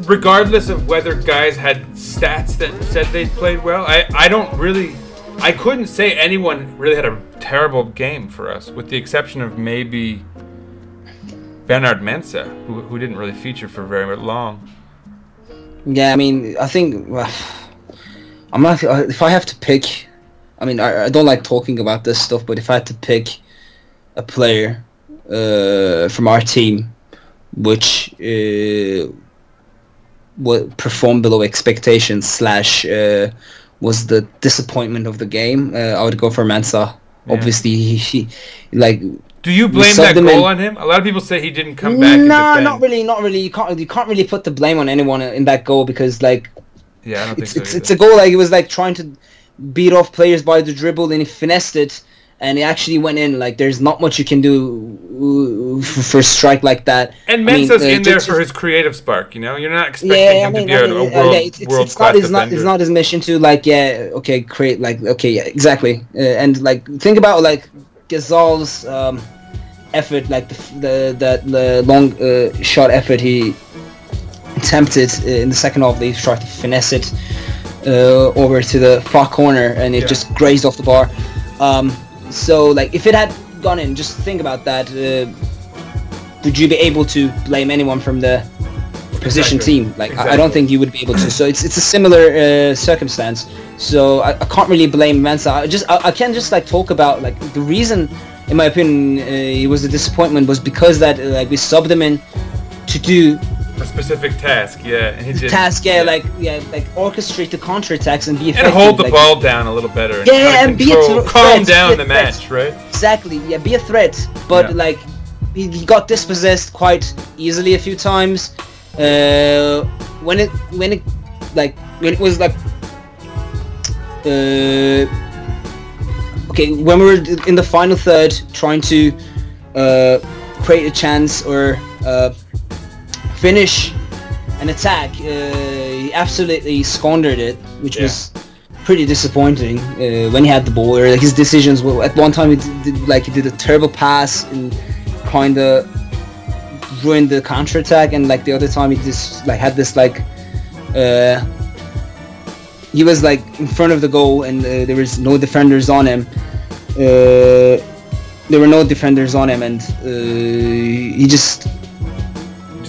regardless of whether guys had stats that said they played well, I couldn't say anyone really had a terrible game for us, with the exception of maybe Bernard Mensah, who didn't really feature for very long. Yeah, I mean, I think if I have to pick, I mean, I don't like talking about this stuff, but if I had to pick a player from our team which performed below expectations / was the disappointment of the game, I would go for Mensah. Yeah. Obviously, he. Do you blame that goal on him? A lot of people say he didn't come back. No, not really. You can't really put the blame on anyone in that goal because I don't think it's a goal. It was trying to beat off players by the dribble, and he finessed it, and it actually went in. There's not much you can do for a strike like that. And Mensah's in there for his creative spark. You're not expecting him to be a world-class defender. It's not his mission to create, exactly. And think about Ghezzal's effort, the long shot effort he attempted in the second half. They tried to finesse it over to the far corner, and it just grazed off the bar. So if it had gone in, just think about that. Would you be able to blame anyone from the opposition team? I don't think you would be able to. So it's a similar circumstance. So I can't really blame Mensah. I can just talk about the reason, in my opinion, it was a disappointment was because that we subbed him in to do a specific task, and he did task, orchestrate the counterattacks and be effective. And hold the ball down a little better. And be a threat. Calm down the match, right? Exactly, be a threat. But he got dispossessed quite easily a few times. When we were in the final third trying to create a chance or finish an attack, he absolutely squandered it, which was pretty disappointing when he had the ball. Or his decisions were, at one time he did a terrible pass and kind of ruined the counter attack, and the other time he just had this he was in front of the goal, and there was no defenders on him. And he just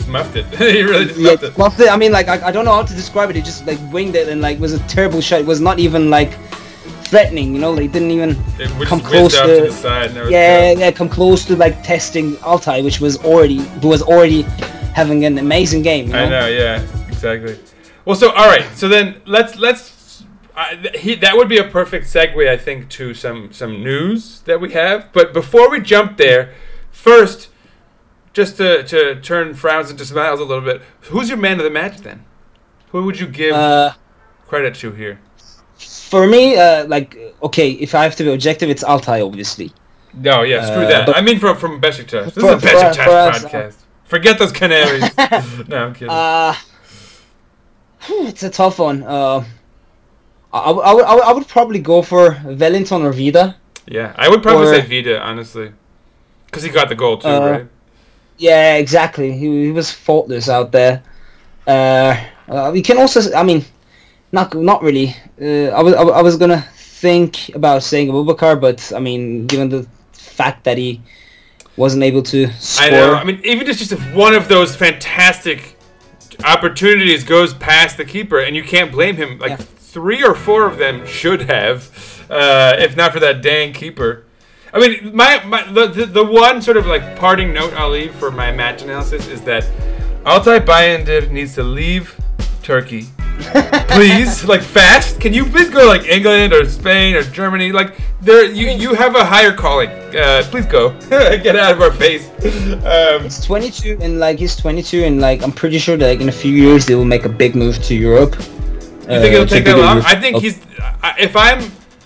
muffed it. He really just muffed it. Muffed it. I mean, I don't know how to describe it. He just winged it, and was a terrible shot. It was not even threatening. He didn't even come close to the side. Come close to testing Altay, who was already having an amazing game. I know. Yeah. Exactly. Well, so all right. So then let's. That would be a perfect segue, I think, to some news that we have. But before we jump there, first, just to turn frowns into smiles a little bit, who's your man of the match then? Who would you give credit to here? For me, if I have to be objective, it's Altay, obviously. No, yeah, screw that. I mean, from Beşiktaş. This is a Beşiktaş podcast. Forget those Canaries. No, I'm kidding. It's a tough one. I would probably go for Wellington or Vida. Yeah, I would probably say Vida, honestly. Because he got the goal too, right? Yeah, exactly. He was faultless out there. We can also, I mean, not really. I was gonna think about saying Abubakar, but I mean, given the fact that he wasn't able to score. I know. I mean, even just if one of those fantastic opportunities goes past the keeper, and you can't blame him. Like, yeah, 3 or 4 of them should have, if not for that dang keeper. I mean, the one sort of like parting note I'll leave for my match analysis is that Altay Bayındır needs to leave Turkey, please, like fast. Can you please go like England or Spain or Germany? Like there, you have a higher calling. Please go, get out of our face. It's 22, and like he's 22, and like I'm pretty sure that like in a few years they will make a big move to Europe. You think it'll take that long? I think he's. If I'm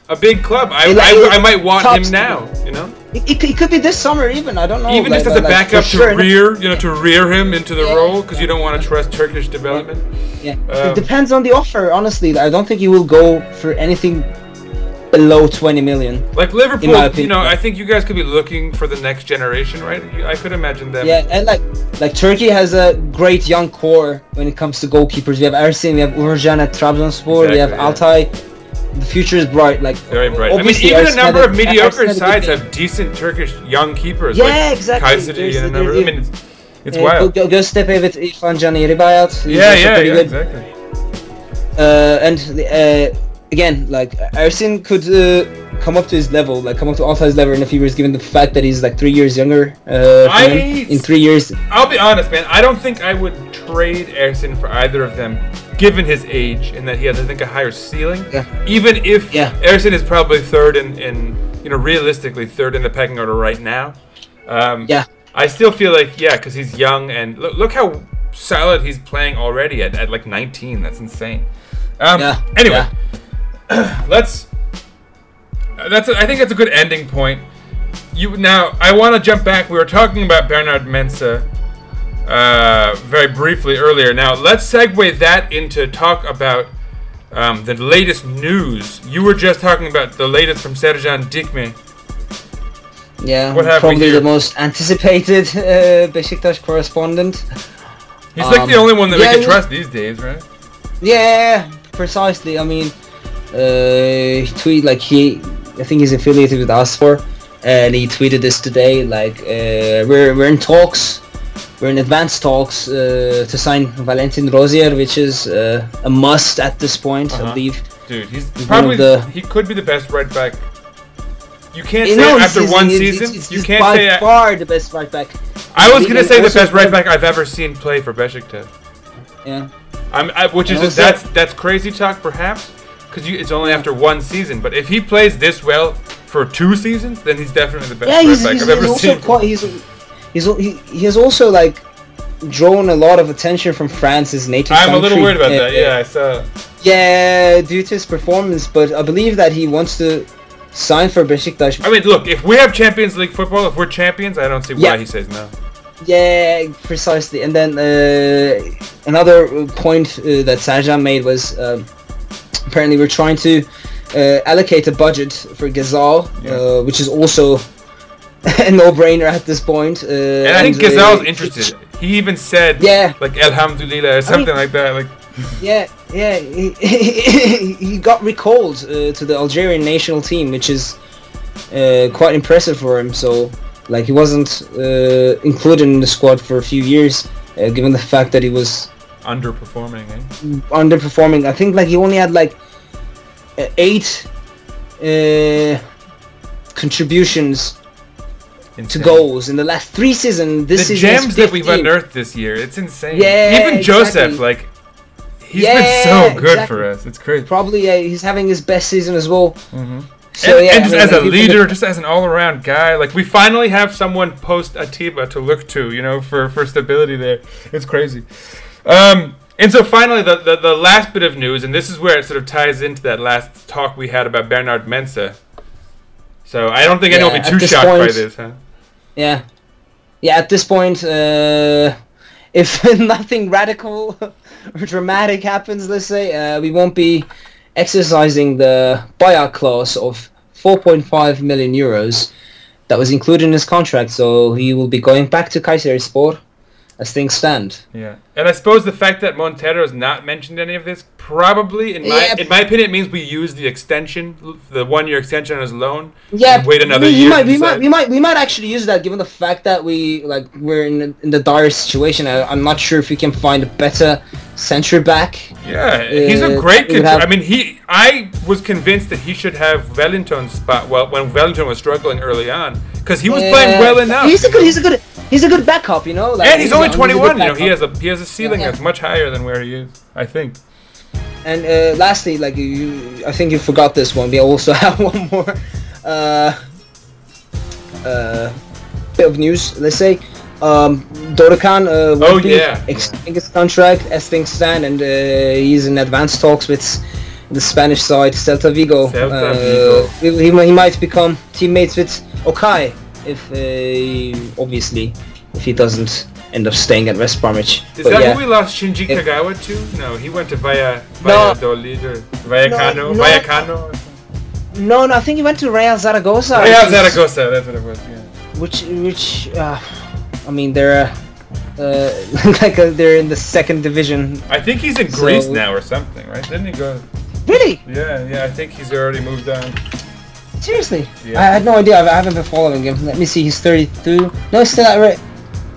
a big club, I might want him now. You know, it could be this summer even. I don't know. Even like, just as a backup to rear him into the role, because you don't want to trust Turkish development. Yeah, it depends on the offer. Honestly, I don't think he will go for anything below 20 million. Like Liverpool, you know, I think you guys could be looking for the next generation, right? I could imagine them. Yeah, and like Turkey has a great young core when it comes to goalkeepers. We have Ersin, we have Uğurcan at Trabzonspor, exactly, we have Altay. The future is bright. Like very bright. I mean, even a number of mediocre sides have decent Turkish young keepers. Yeah, like exactly. Kayseri and a number. I mean, it's wild. Go step over to İrfan Can Kahveci. Yeah, exactly. Again, like Ersin could come up to his level, like come up to Altay's level in a few years, given the fact that he's like 3 years younger. In 3 years, I'll be honest, man. I don't think I would trade Ersin for either of them, given his age and that he has, I think, a higher ceiling. Yeah. Even if Ersin is probably third in you know, realistically third in the pecking order right now. I still feel like because he's young and look how solid he's playing already at like 19. That's insane. Anyway. Yeah. I think that's a good ending point. I want to jump back. We were talking about Bernard Mensah very briefly earlier. Now let's segue that into talk about the latest news. You were just talking about the latest from Sergen Dikme. Yeah, probably the most anticipated Beşiktaş correspondent. He's like the only one that we can trust these days, right? Yeah, precisely. I mean, he tweeted I think he's affiliated with Asfor, and he tweeted this today. Like, we're in talks, we're in advanced talks to sign Valentin Rosier, which is a must at this point, I believe. Dude, he's probably he could be the best right back. You can't say after one season. You can't say by far the best right back. I was gonna say the best right back I've ever seen play for Beşiktaş. Yeah, that's crazy talk, perhaps. Because it's only after one season, but if he plays this well for 2 seasons, then he's definitely the best right back I've ever seen. He has also like drawn a lot of attention from France, his native country. I'm a little worried about that. Yeah, I saw. Yeah, due to his performance, but I believe that he wants to sign for Beşiktaş. I mean, look, if we have Champions League football, if we're champions, I don't see why he says no. Yeah, precisely. And then another point that Sergen made was. Apparently we're trying to allocate a budget for Ghezzal, which is also a no-brainer at this point. And I think Ghezal's interested. He even said, like, Alhamdulillah or something like that. Like, he got recalled to the Algerian national team, which is quite impressive for him. So, like, he wasn't included in the squad for a few years, given the fact that he was underperforming. I think like he only had like 8 contributions to goals in the last 3 seasons. This season the gems that we've unearthed this year, it's insane. Yeah, even Joseph, like he's been so good for us. It's crazy. Probably he's having his best season as well. Mm-hmm. So, as a leader, just as an all-around guy, like we finally have someone post Atiba to look to, you know, for stability there. It's crazy. And so finally, the last bit of news, and this is where it sort of ties into that last talk we had about Bernard Mensah. So I don't think anyone will be too shocked by this, huh? Yeah, at this point, if nothing radical or dramatic happens, let's say, we won't be exercising the buyout clause of 4.5 million euros that was included in his contract. So he will be going back to Kayserispor. as things stand. Yeah, and I suppose the fact that Montero has not mentioned any of this probably, in my opinion, it means we use the extension, the 1-year extension on his loan. Yeah, and wait another year. We might actually use that, given the fact that we're in the dire situation. I'm not sure if we can find a better centre back. Yeah, he's a great. I was convinced that he should have Wellington's spot. Well, when Wellington was struggling early on, because he was playing well enough. He's a good backup, you know. And he's only 21. You know, he has a ceiling that's much higher than where he is, I think. And lastly, I think you forgot this one. We also have one more bit of news. Let's say Dorukhan extending his contract as things stand, and he's in advanced talks with the Spanish side, Celta Vigo. He might become teammates with Okai, if he doesn't end up staying at West Bromwich. Is that who we lost Shinji Kagawa to? No, he went to Valladolid or Vallecano. No, I think he went to Real Zaragoza. That's what it was. Yeah. They're in the second division. I think he's in Greece now or something, right? Didn't he go? Really? Yeah. I think he's already moved on. Seriously? Yeah. I had no idea. I haven't been following him. Let me see. He's 32. No, it's still not right.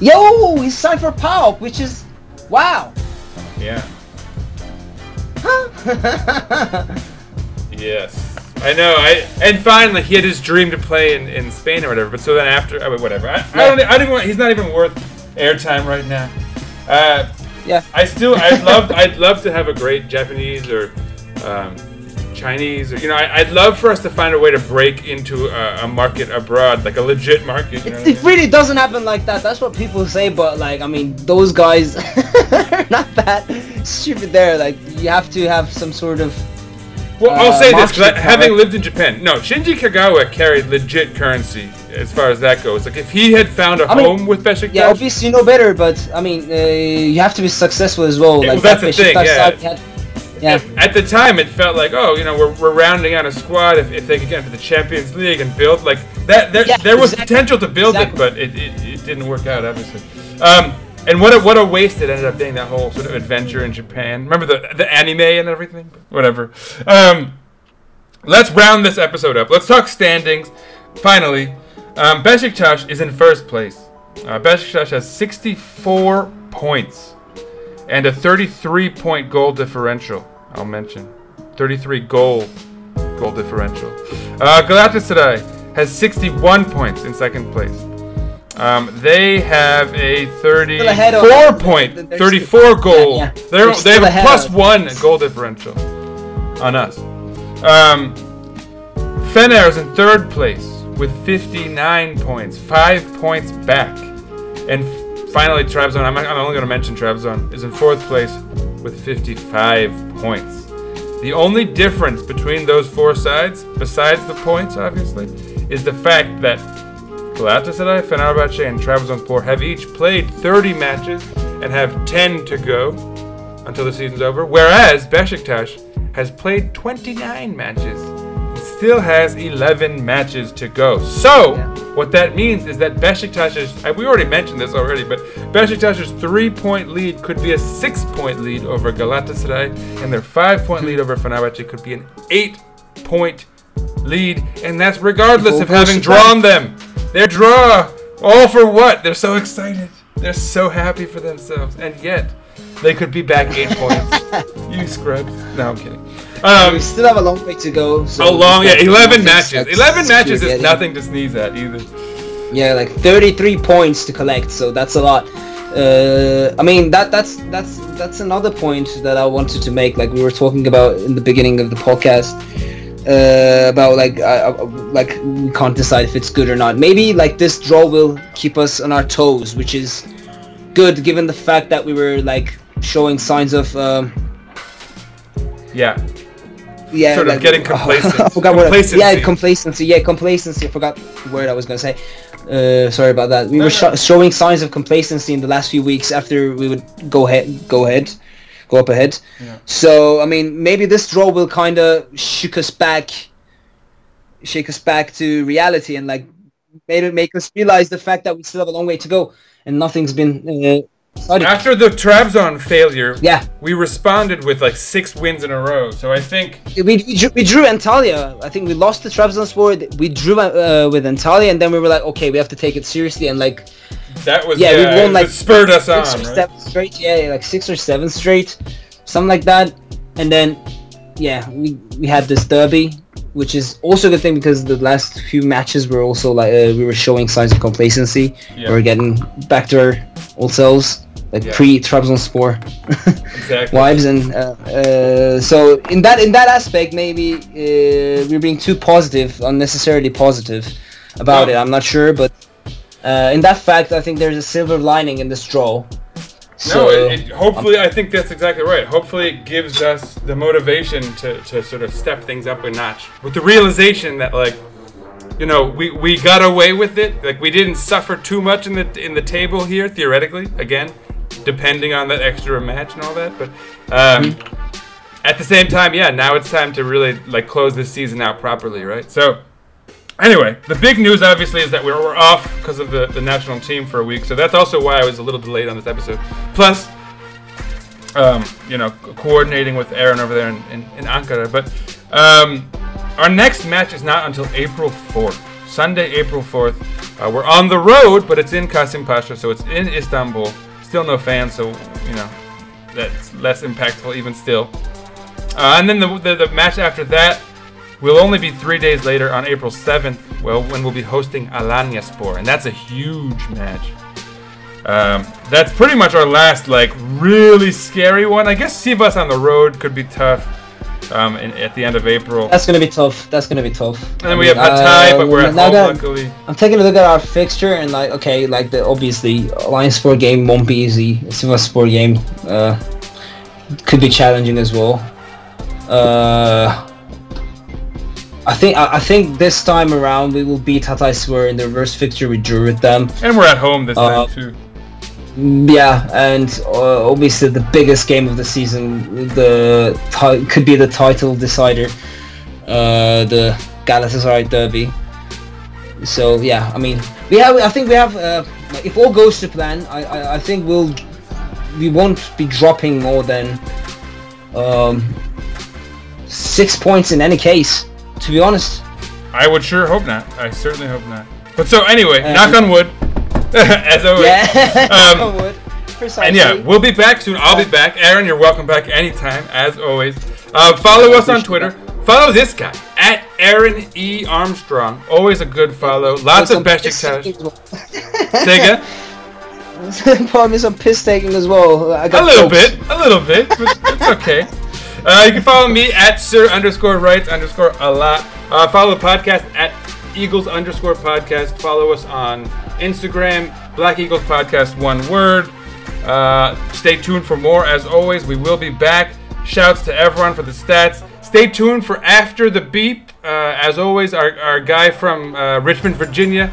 Yo, he's signed for PAOK, which is... Wow. Yeah. Huh? Yes. I know. And finally, he had his dream to play in Spain or whatever. But so then after... whatever. I don't even want... He's not even worth airtime right now. I'd love to have a great Japanese or... Chinese, or, you know, I'd love for us to find a way to break into a market abroad, like a legit market. It really doesn't happen like that. That's what people say, but those guys are not that stupid. There, you have to have some sort of. Well, I'll say this, because having lived in Japan, Shinji Kagawa carried legit currency as far as that goes. Like, if he had found a home with Beşiktaş, yeah, obviously you know better, but you have to be successful as well. That's the thing. Yeah. Yeah. At the time, it felt like, we're rounding out a squad if they could get into the Champions League and build like that. There was potential to build it, but it didn't work out, obviously. And what a waste it ended up being, that whole sort of adventure in Japan. Remember the anime and everything? Whatever. Let's round this episode up. Let's talk standings. Finally, Beşiktaş is in first place. Beşiktaş has 64 points and a 33-point goal differential. I'll mention 33 goal differential. Galatasaray has 61 points in second place. They have a 34 goal. Yeah. They have a +1 goal differential on us. Fener is in third place with 59 points, 5 points back. And finally, Trabzon, I'm only going to mention Trabzon, is in fourth place with 55 points. The only difference between those four sides, besides the points, obviously, is the fact that Galatasaray, Fenerbahçe, and Trabzonspor have each played 30 matches and have 10 to go until the season's over, whereas Beşiktaş has played 29 matches and still has 11 matches to go. So, what that means is that we already mentioned this already, but Beşiktaş's 3-point lead could be a 6-point lead over Galatasaray, and their 5-point lead over Fenerbahçe could be an 8-point lead, and that's regardless of having drawn them. Their draw, all for what? They're so excited. They're so happy for themselves, and yet they could be back 8 points. You scrubs. No, I'm kidding. We still have a long way to go. So 11 matches. 11 matches is nothing to sneeze at either. Yeah, 33 points to collect, so that's a lot. That's another point that I wanted to make. We were talking about in the beginning of the podcast about we can't decide if it's good or not. Maybe this draw will keep us on our toes, which is good given the fact that we were showing signs of. Sort of getting complacent. I forgot complacency. Complacency. I forgot the word I was going to say. Sorry about that. We were showing signs of complacency in the last few weeks after we would go up ahead. Yeah. So, maybe this draw will kind of shake us back to reality and maybe make us realize the fact that we still have a long way to go and nothing's been After the Trabzon failure, we responded with like 6 wins in a row. So I think we drew Antalya. I think we lost the Trabzonspor. We drew with Antalya, and then we were like, okay, we have to take it seriously, and like that was we won like spurred us on, straight, like 6 or 7 straight, something like that. And then we had this derby, which is also a good thing because the last few matches were also like we were showing signs of complacency. Yeah. We were getting back to our old selves, like pre-Trabzonspor lives, and so in that aspect, maybe we're being too positive, unnecessarily positive about it. I'm not sure, but in that fact, I think there's a silver lining in this draw. So, hopefully, I think that's exactly right. Hopefully, it gives us the motivation to sort of step things up a notch with the realization that, like, you know, we got away with it. Like, we didn't suffer too much in the table here, theoretically. Again, depending on that extra match and all that. But at the same time, now it's time to really like close this season out properly, right? So. Anyway, the big news, obviously, is that we're off because of the national team for a week. So that's also why I was a little delayed on this episode. Plus, coordinating with Aaron over there in Ankara. But our next match is not until April 4th. Sunday, April 4th. We're on the road, but it's in Kasımpaşa, so it's in Istanbul. Still no fans, so, you know, that's less impactful even still. And then the match after that, we'll only be 3 days later on April 7th, when we'll be hosting Alanya Spor, and that's a huge match. That's pretty much our last, like, really scary one. I guess Sivas on the road could be tough at the end of April. That's going to be tough. And then we have Hatay, but we're at home, luckily. I'm taking a look at our fixture, and, like, okay, like, obviously, Alanya Spor game won't be easy. Sivas Spor game could be challenging as well. I think this time around we will beat Hatayspor in the reverse fixture we drew with them. And we're at home this time too. Yeah, and obviously the biggest game of the season, could be the title decider, the Galatasaray derby. So yeah, I mean, I think we have. If all goes to plan, I think we won't be dropping more than 6 points in any case. To be honest, I would sure hope not. I certainly hope not. But so anyway, knock on wood, as always. Yeah, knock on wood. Precisely. And we'll be back soon. I'll be back. Aaron, you're welcome back anytime, as always. Follow us on Twitter. Follow this guy at Aaron E Armstrong. Always a good follow. Lots of Beşiktaş. Sega. Probably some piss taking as well. A little bit, but it's okay. You can follow me at Sir_Rights_a lot. Follow the podcast at Eagles_podcast. Follow us on Instagram, Black Eagles Podcast, one word. Stay tuned for more. As always, we will be back. Shouts to everyone for the stats. Stay tuned for After the Beep. As always, our guy from Richmond, Virginia,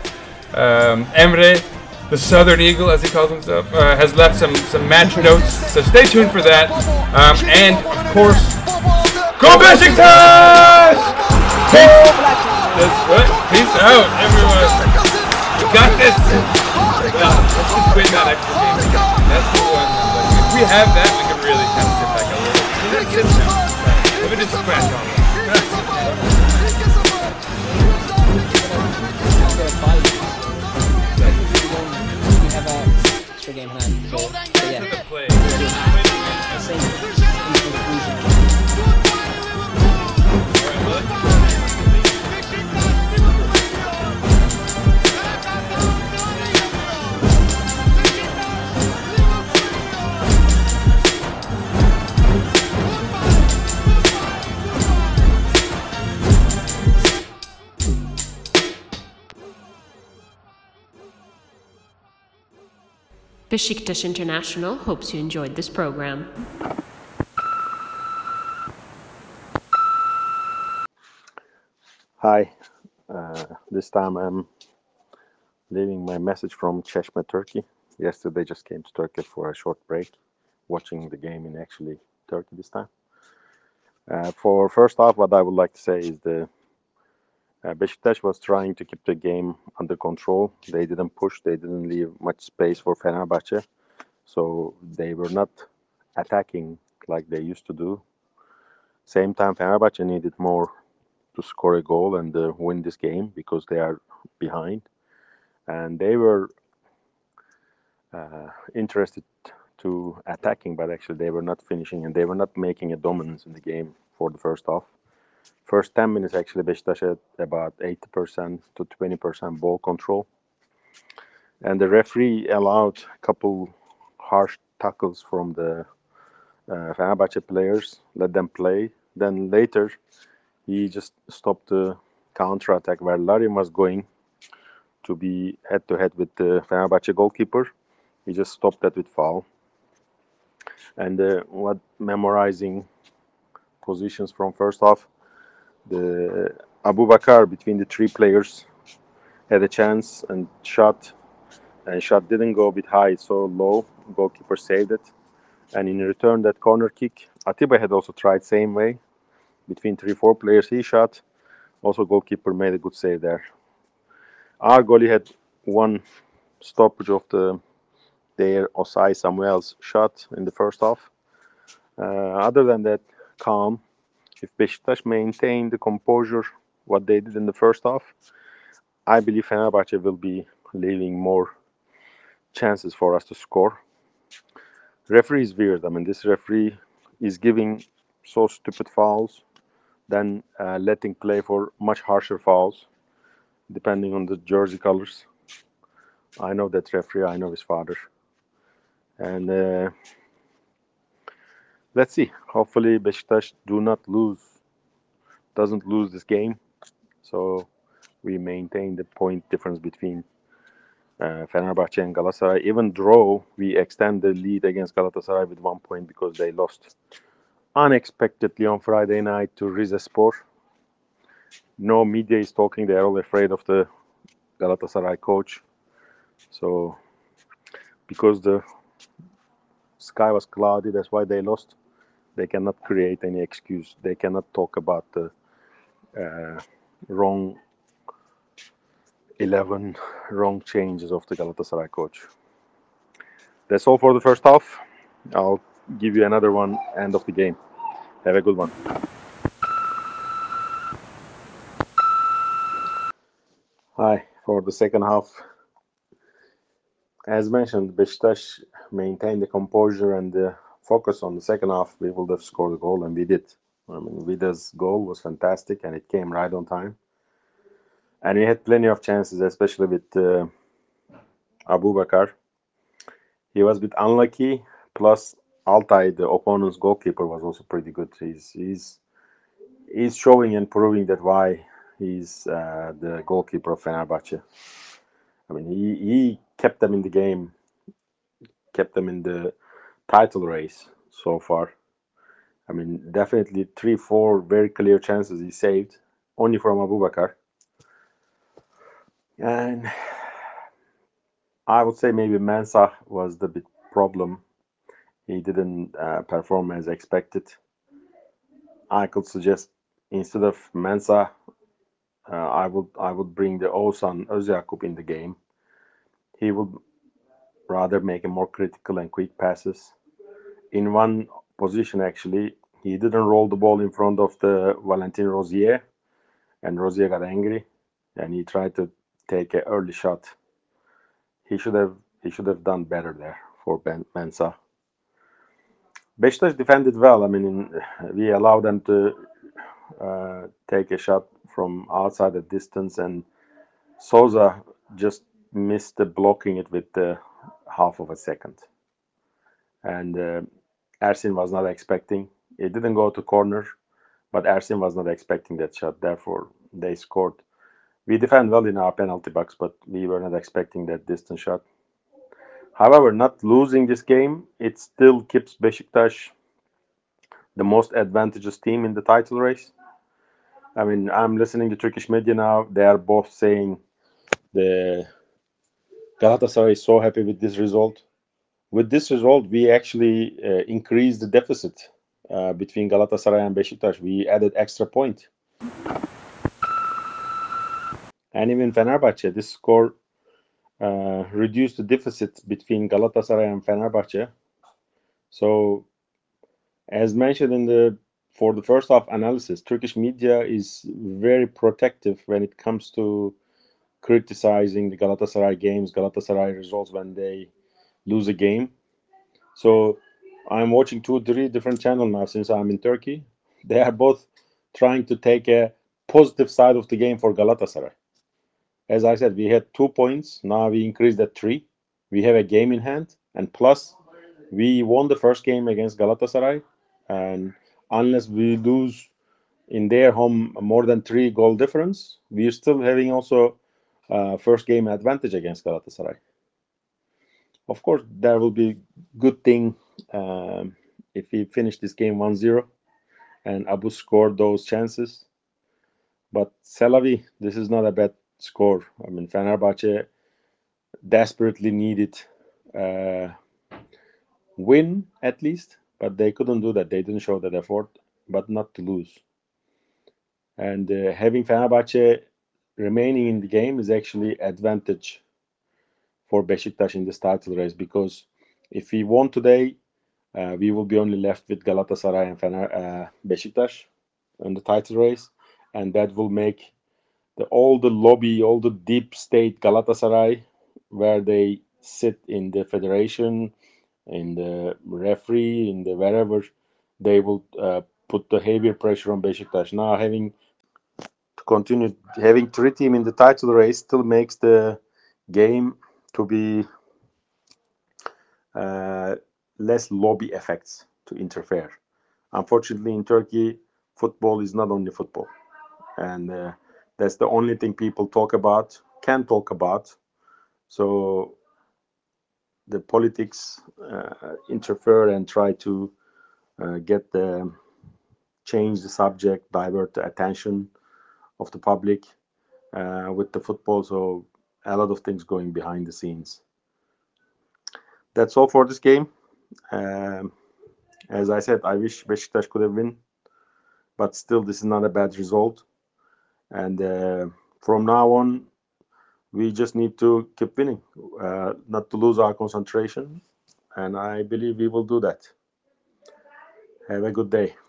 Emre, the Southern Eagle, as he calls himself, has left some match notes. So stay tuned for that. And, of course, go Beşiktaş! Peace out, everyone. We got this. Let's just win that extra game. That's the one. If we have that, we can really kind of sit back a little. Let me just scratch on it. Game hand. So yeah. Play. Beşiktaş International hopes you enjoyed this program. Hi, this time I'm leaving my message from Çeşme, Turkey. Yesterday just came to Turkey for a short break, watching the game in actually Turkey this time. For first half, what I would like to say is the Beşiktaş was trying to keep the game under control. They didn't push. They didn't leave much space for Fenerbahçe. So they were not attacking like they used to do. Same time, Fenerbahçe needed more to score a goal and win this game because they are behind. And they were interested to attacking, but actually they were not finishing and they were not making a dominance in the game for the first half. First 10 minutes, actually, Beşiktaş had about 80% to 20% ball control. And the referee allowed a couple harsh tackles from the Fenerbahçe players, let them play. Then later, he just stopped the counter-attack where Larin was going to be head-to-head with the Fenerbahçe goalkeeper. He just stopped that with foul. And what memorizing positions from first half, the Abubakar between the three players had a chance and shot. And shot didn't go a bit high, so low. Goalkeeper saved it. And in return, that corner kick, Atiba had also tried same way. Between 3-4 players, he shot. Also, goalkeeper made a good save there. Our goalie had one stoppage of their Osayi-Samuel's shot in the first half. Other than that, calm. If Beşiktaş maintained the composure, what they did in the first half, I believe Fenerbahçe will be leaving more chances for us to score. Referee is weird. I mean, this referee is giving so stupid fouls, then letting play for much harsher fouls, depending on the jersey colors. I know that referee, I know his father. And let's see. Hopefully, Beşiktaş doesn't lose this game. So we maintain the point difference between Fenerbahçe and Galatasaray. Even draw, we extend the lead against Galatasaray with 1 point because they lost unexpectedly on Friday night to Rizespor. No media is talking. They are all afraid of the Galatasaray coach. So, because the sky was cloudy, that's why they lost. They cannot create any excuse. They cannot talk about the wrong 11 wrong changes of the Galatasaray coach. That's all for the first half. I'll give you another one end of the game. Have a good one. Hi, for the second half. As mentioned, Beşiktaş maintained the composure and the focus on the second half. We would have scored a goal, and we did. I mean, Vida's goal was fantastic, and it came right on time. And we had plenty of chances, especially with Abubakar. He was a bit unlucky. Plus, Altay, the opponent's goalkeeper, was also pretty good. He's showing and proving that why he's the goalkeeper of Fenerbahçe. I mean, he kept them in the game, kept them in the title race so far. I mean, definitely 3-4 very clear chances he saved, only from Abubakar. And I would say maybe Mensah was the big problem. He didn't perform as expected. I could suggest instead of Mensah, I would bring the Oğuzhan Özyakup in the game. He would rather make a more critical and quick passes. In one position, actually, he didn't roll the ball in front of the Valentin Rosier, and Rosier got angry, and he tried to take an early shot. He should have done better there for Mensah. Beşiktaş defended well. I mean, we allowed them to take a shot from outside the distance, and Sosa just missed the blocking it with half of a second. And Ersin was not expecting. It didn't go to corner, but Ersin was not expecting that shot. Therefore, they scored. We defend well in our penalty box, but we were not expecting that distant shot. However, not losing this game, it still keeps Beşiktaş the most advantageous team in the title race. I mean, I'm listening to Turkish media now. They are both saying the Galatasaray is so happy with this result. With this result, we actually increased the deficit between Galatasaray and Beşiktaş. We added extra point. And even Fenerbahçe, this score reduce the deficit between Galatasaray and Fenerbahçe. So, as mentioned for the first half analysis, Turkish media is very protective when it comes to criticizing the Galatasaray games, Galatasaray results when they lose a game. So I'm watching 2-3 different channels now since I'm in Turkey. They are both trying to take a positive side of the game for Galatasaray. As I said, we had 2 points. Now we increased that 3. We have a game in hand. And plus, we won the first game against Galatasaray. And unless we lose in their home more than 3-goal difference, we're still having also first game advantage against Galatasaray. Of course, there will be good thing if we finish this game 1-0 and Abu scored those chances. But Selavi, this is not a bad score. I mean, Fenerbahçe desperately needed win at least, but they couldn't do that. They didn't show that effort, but not to lose. And having Fenerbahçe remaining in the game is actually advantage for Beşiktaş in this title race, because if we won today, we will be only left with Galatasaray and Beşiktaş in the title race, and that will make all the lobby, all the deep state Galatasaray, where they sit in the federation, in the referee, in the wherever, they will put the heavier pressure on Beşiktaş. Now having to continue having 3 teams in the title race still makes the game to be less lobby effects to interfere. Unfortunately, in Turkey, football is not only football, and that's the only thing people talk about, can talk about. So the politics interfere and try to change the subject, divert the attention of the public with the football. So a lot of things going behind the scenes. That's all for this game. As I said, I wish Beşiktaş could have won, but still this is not a bad result. And from now on, we just need to keep winning, not to lose our concentration. And I believe we will do that. Have a good day.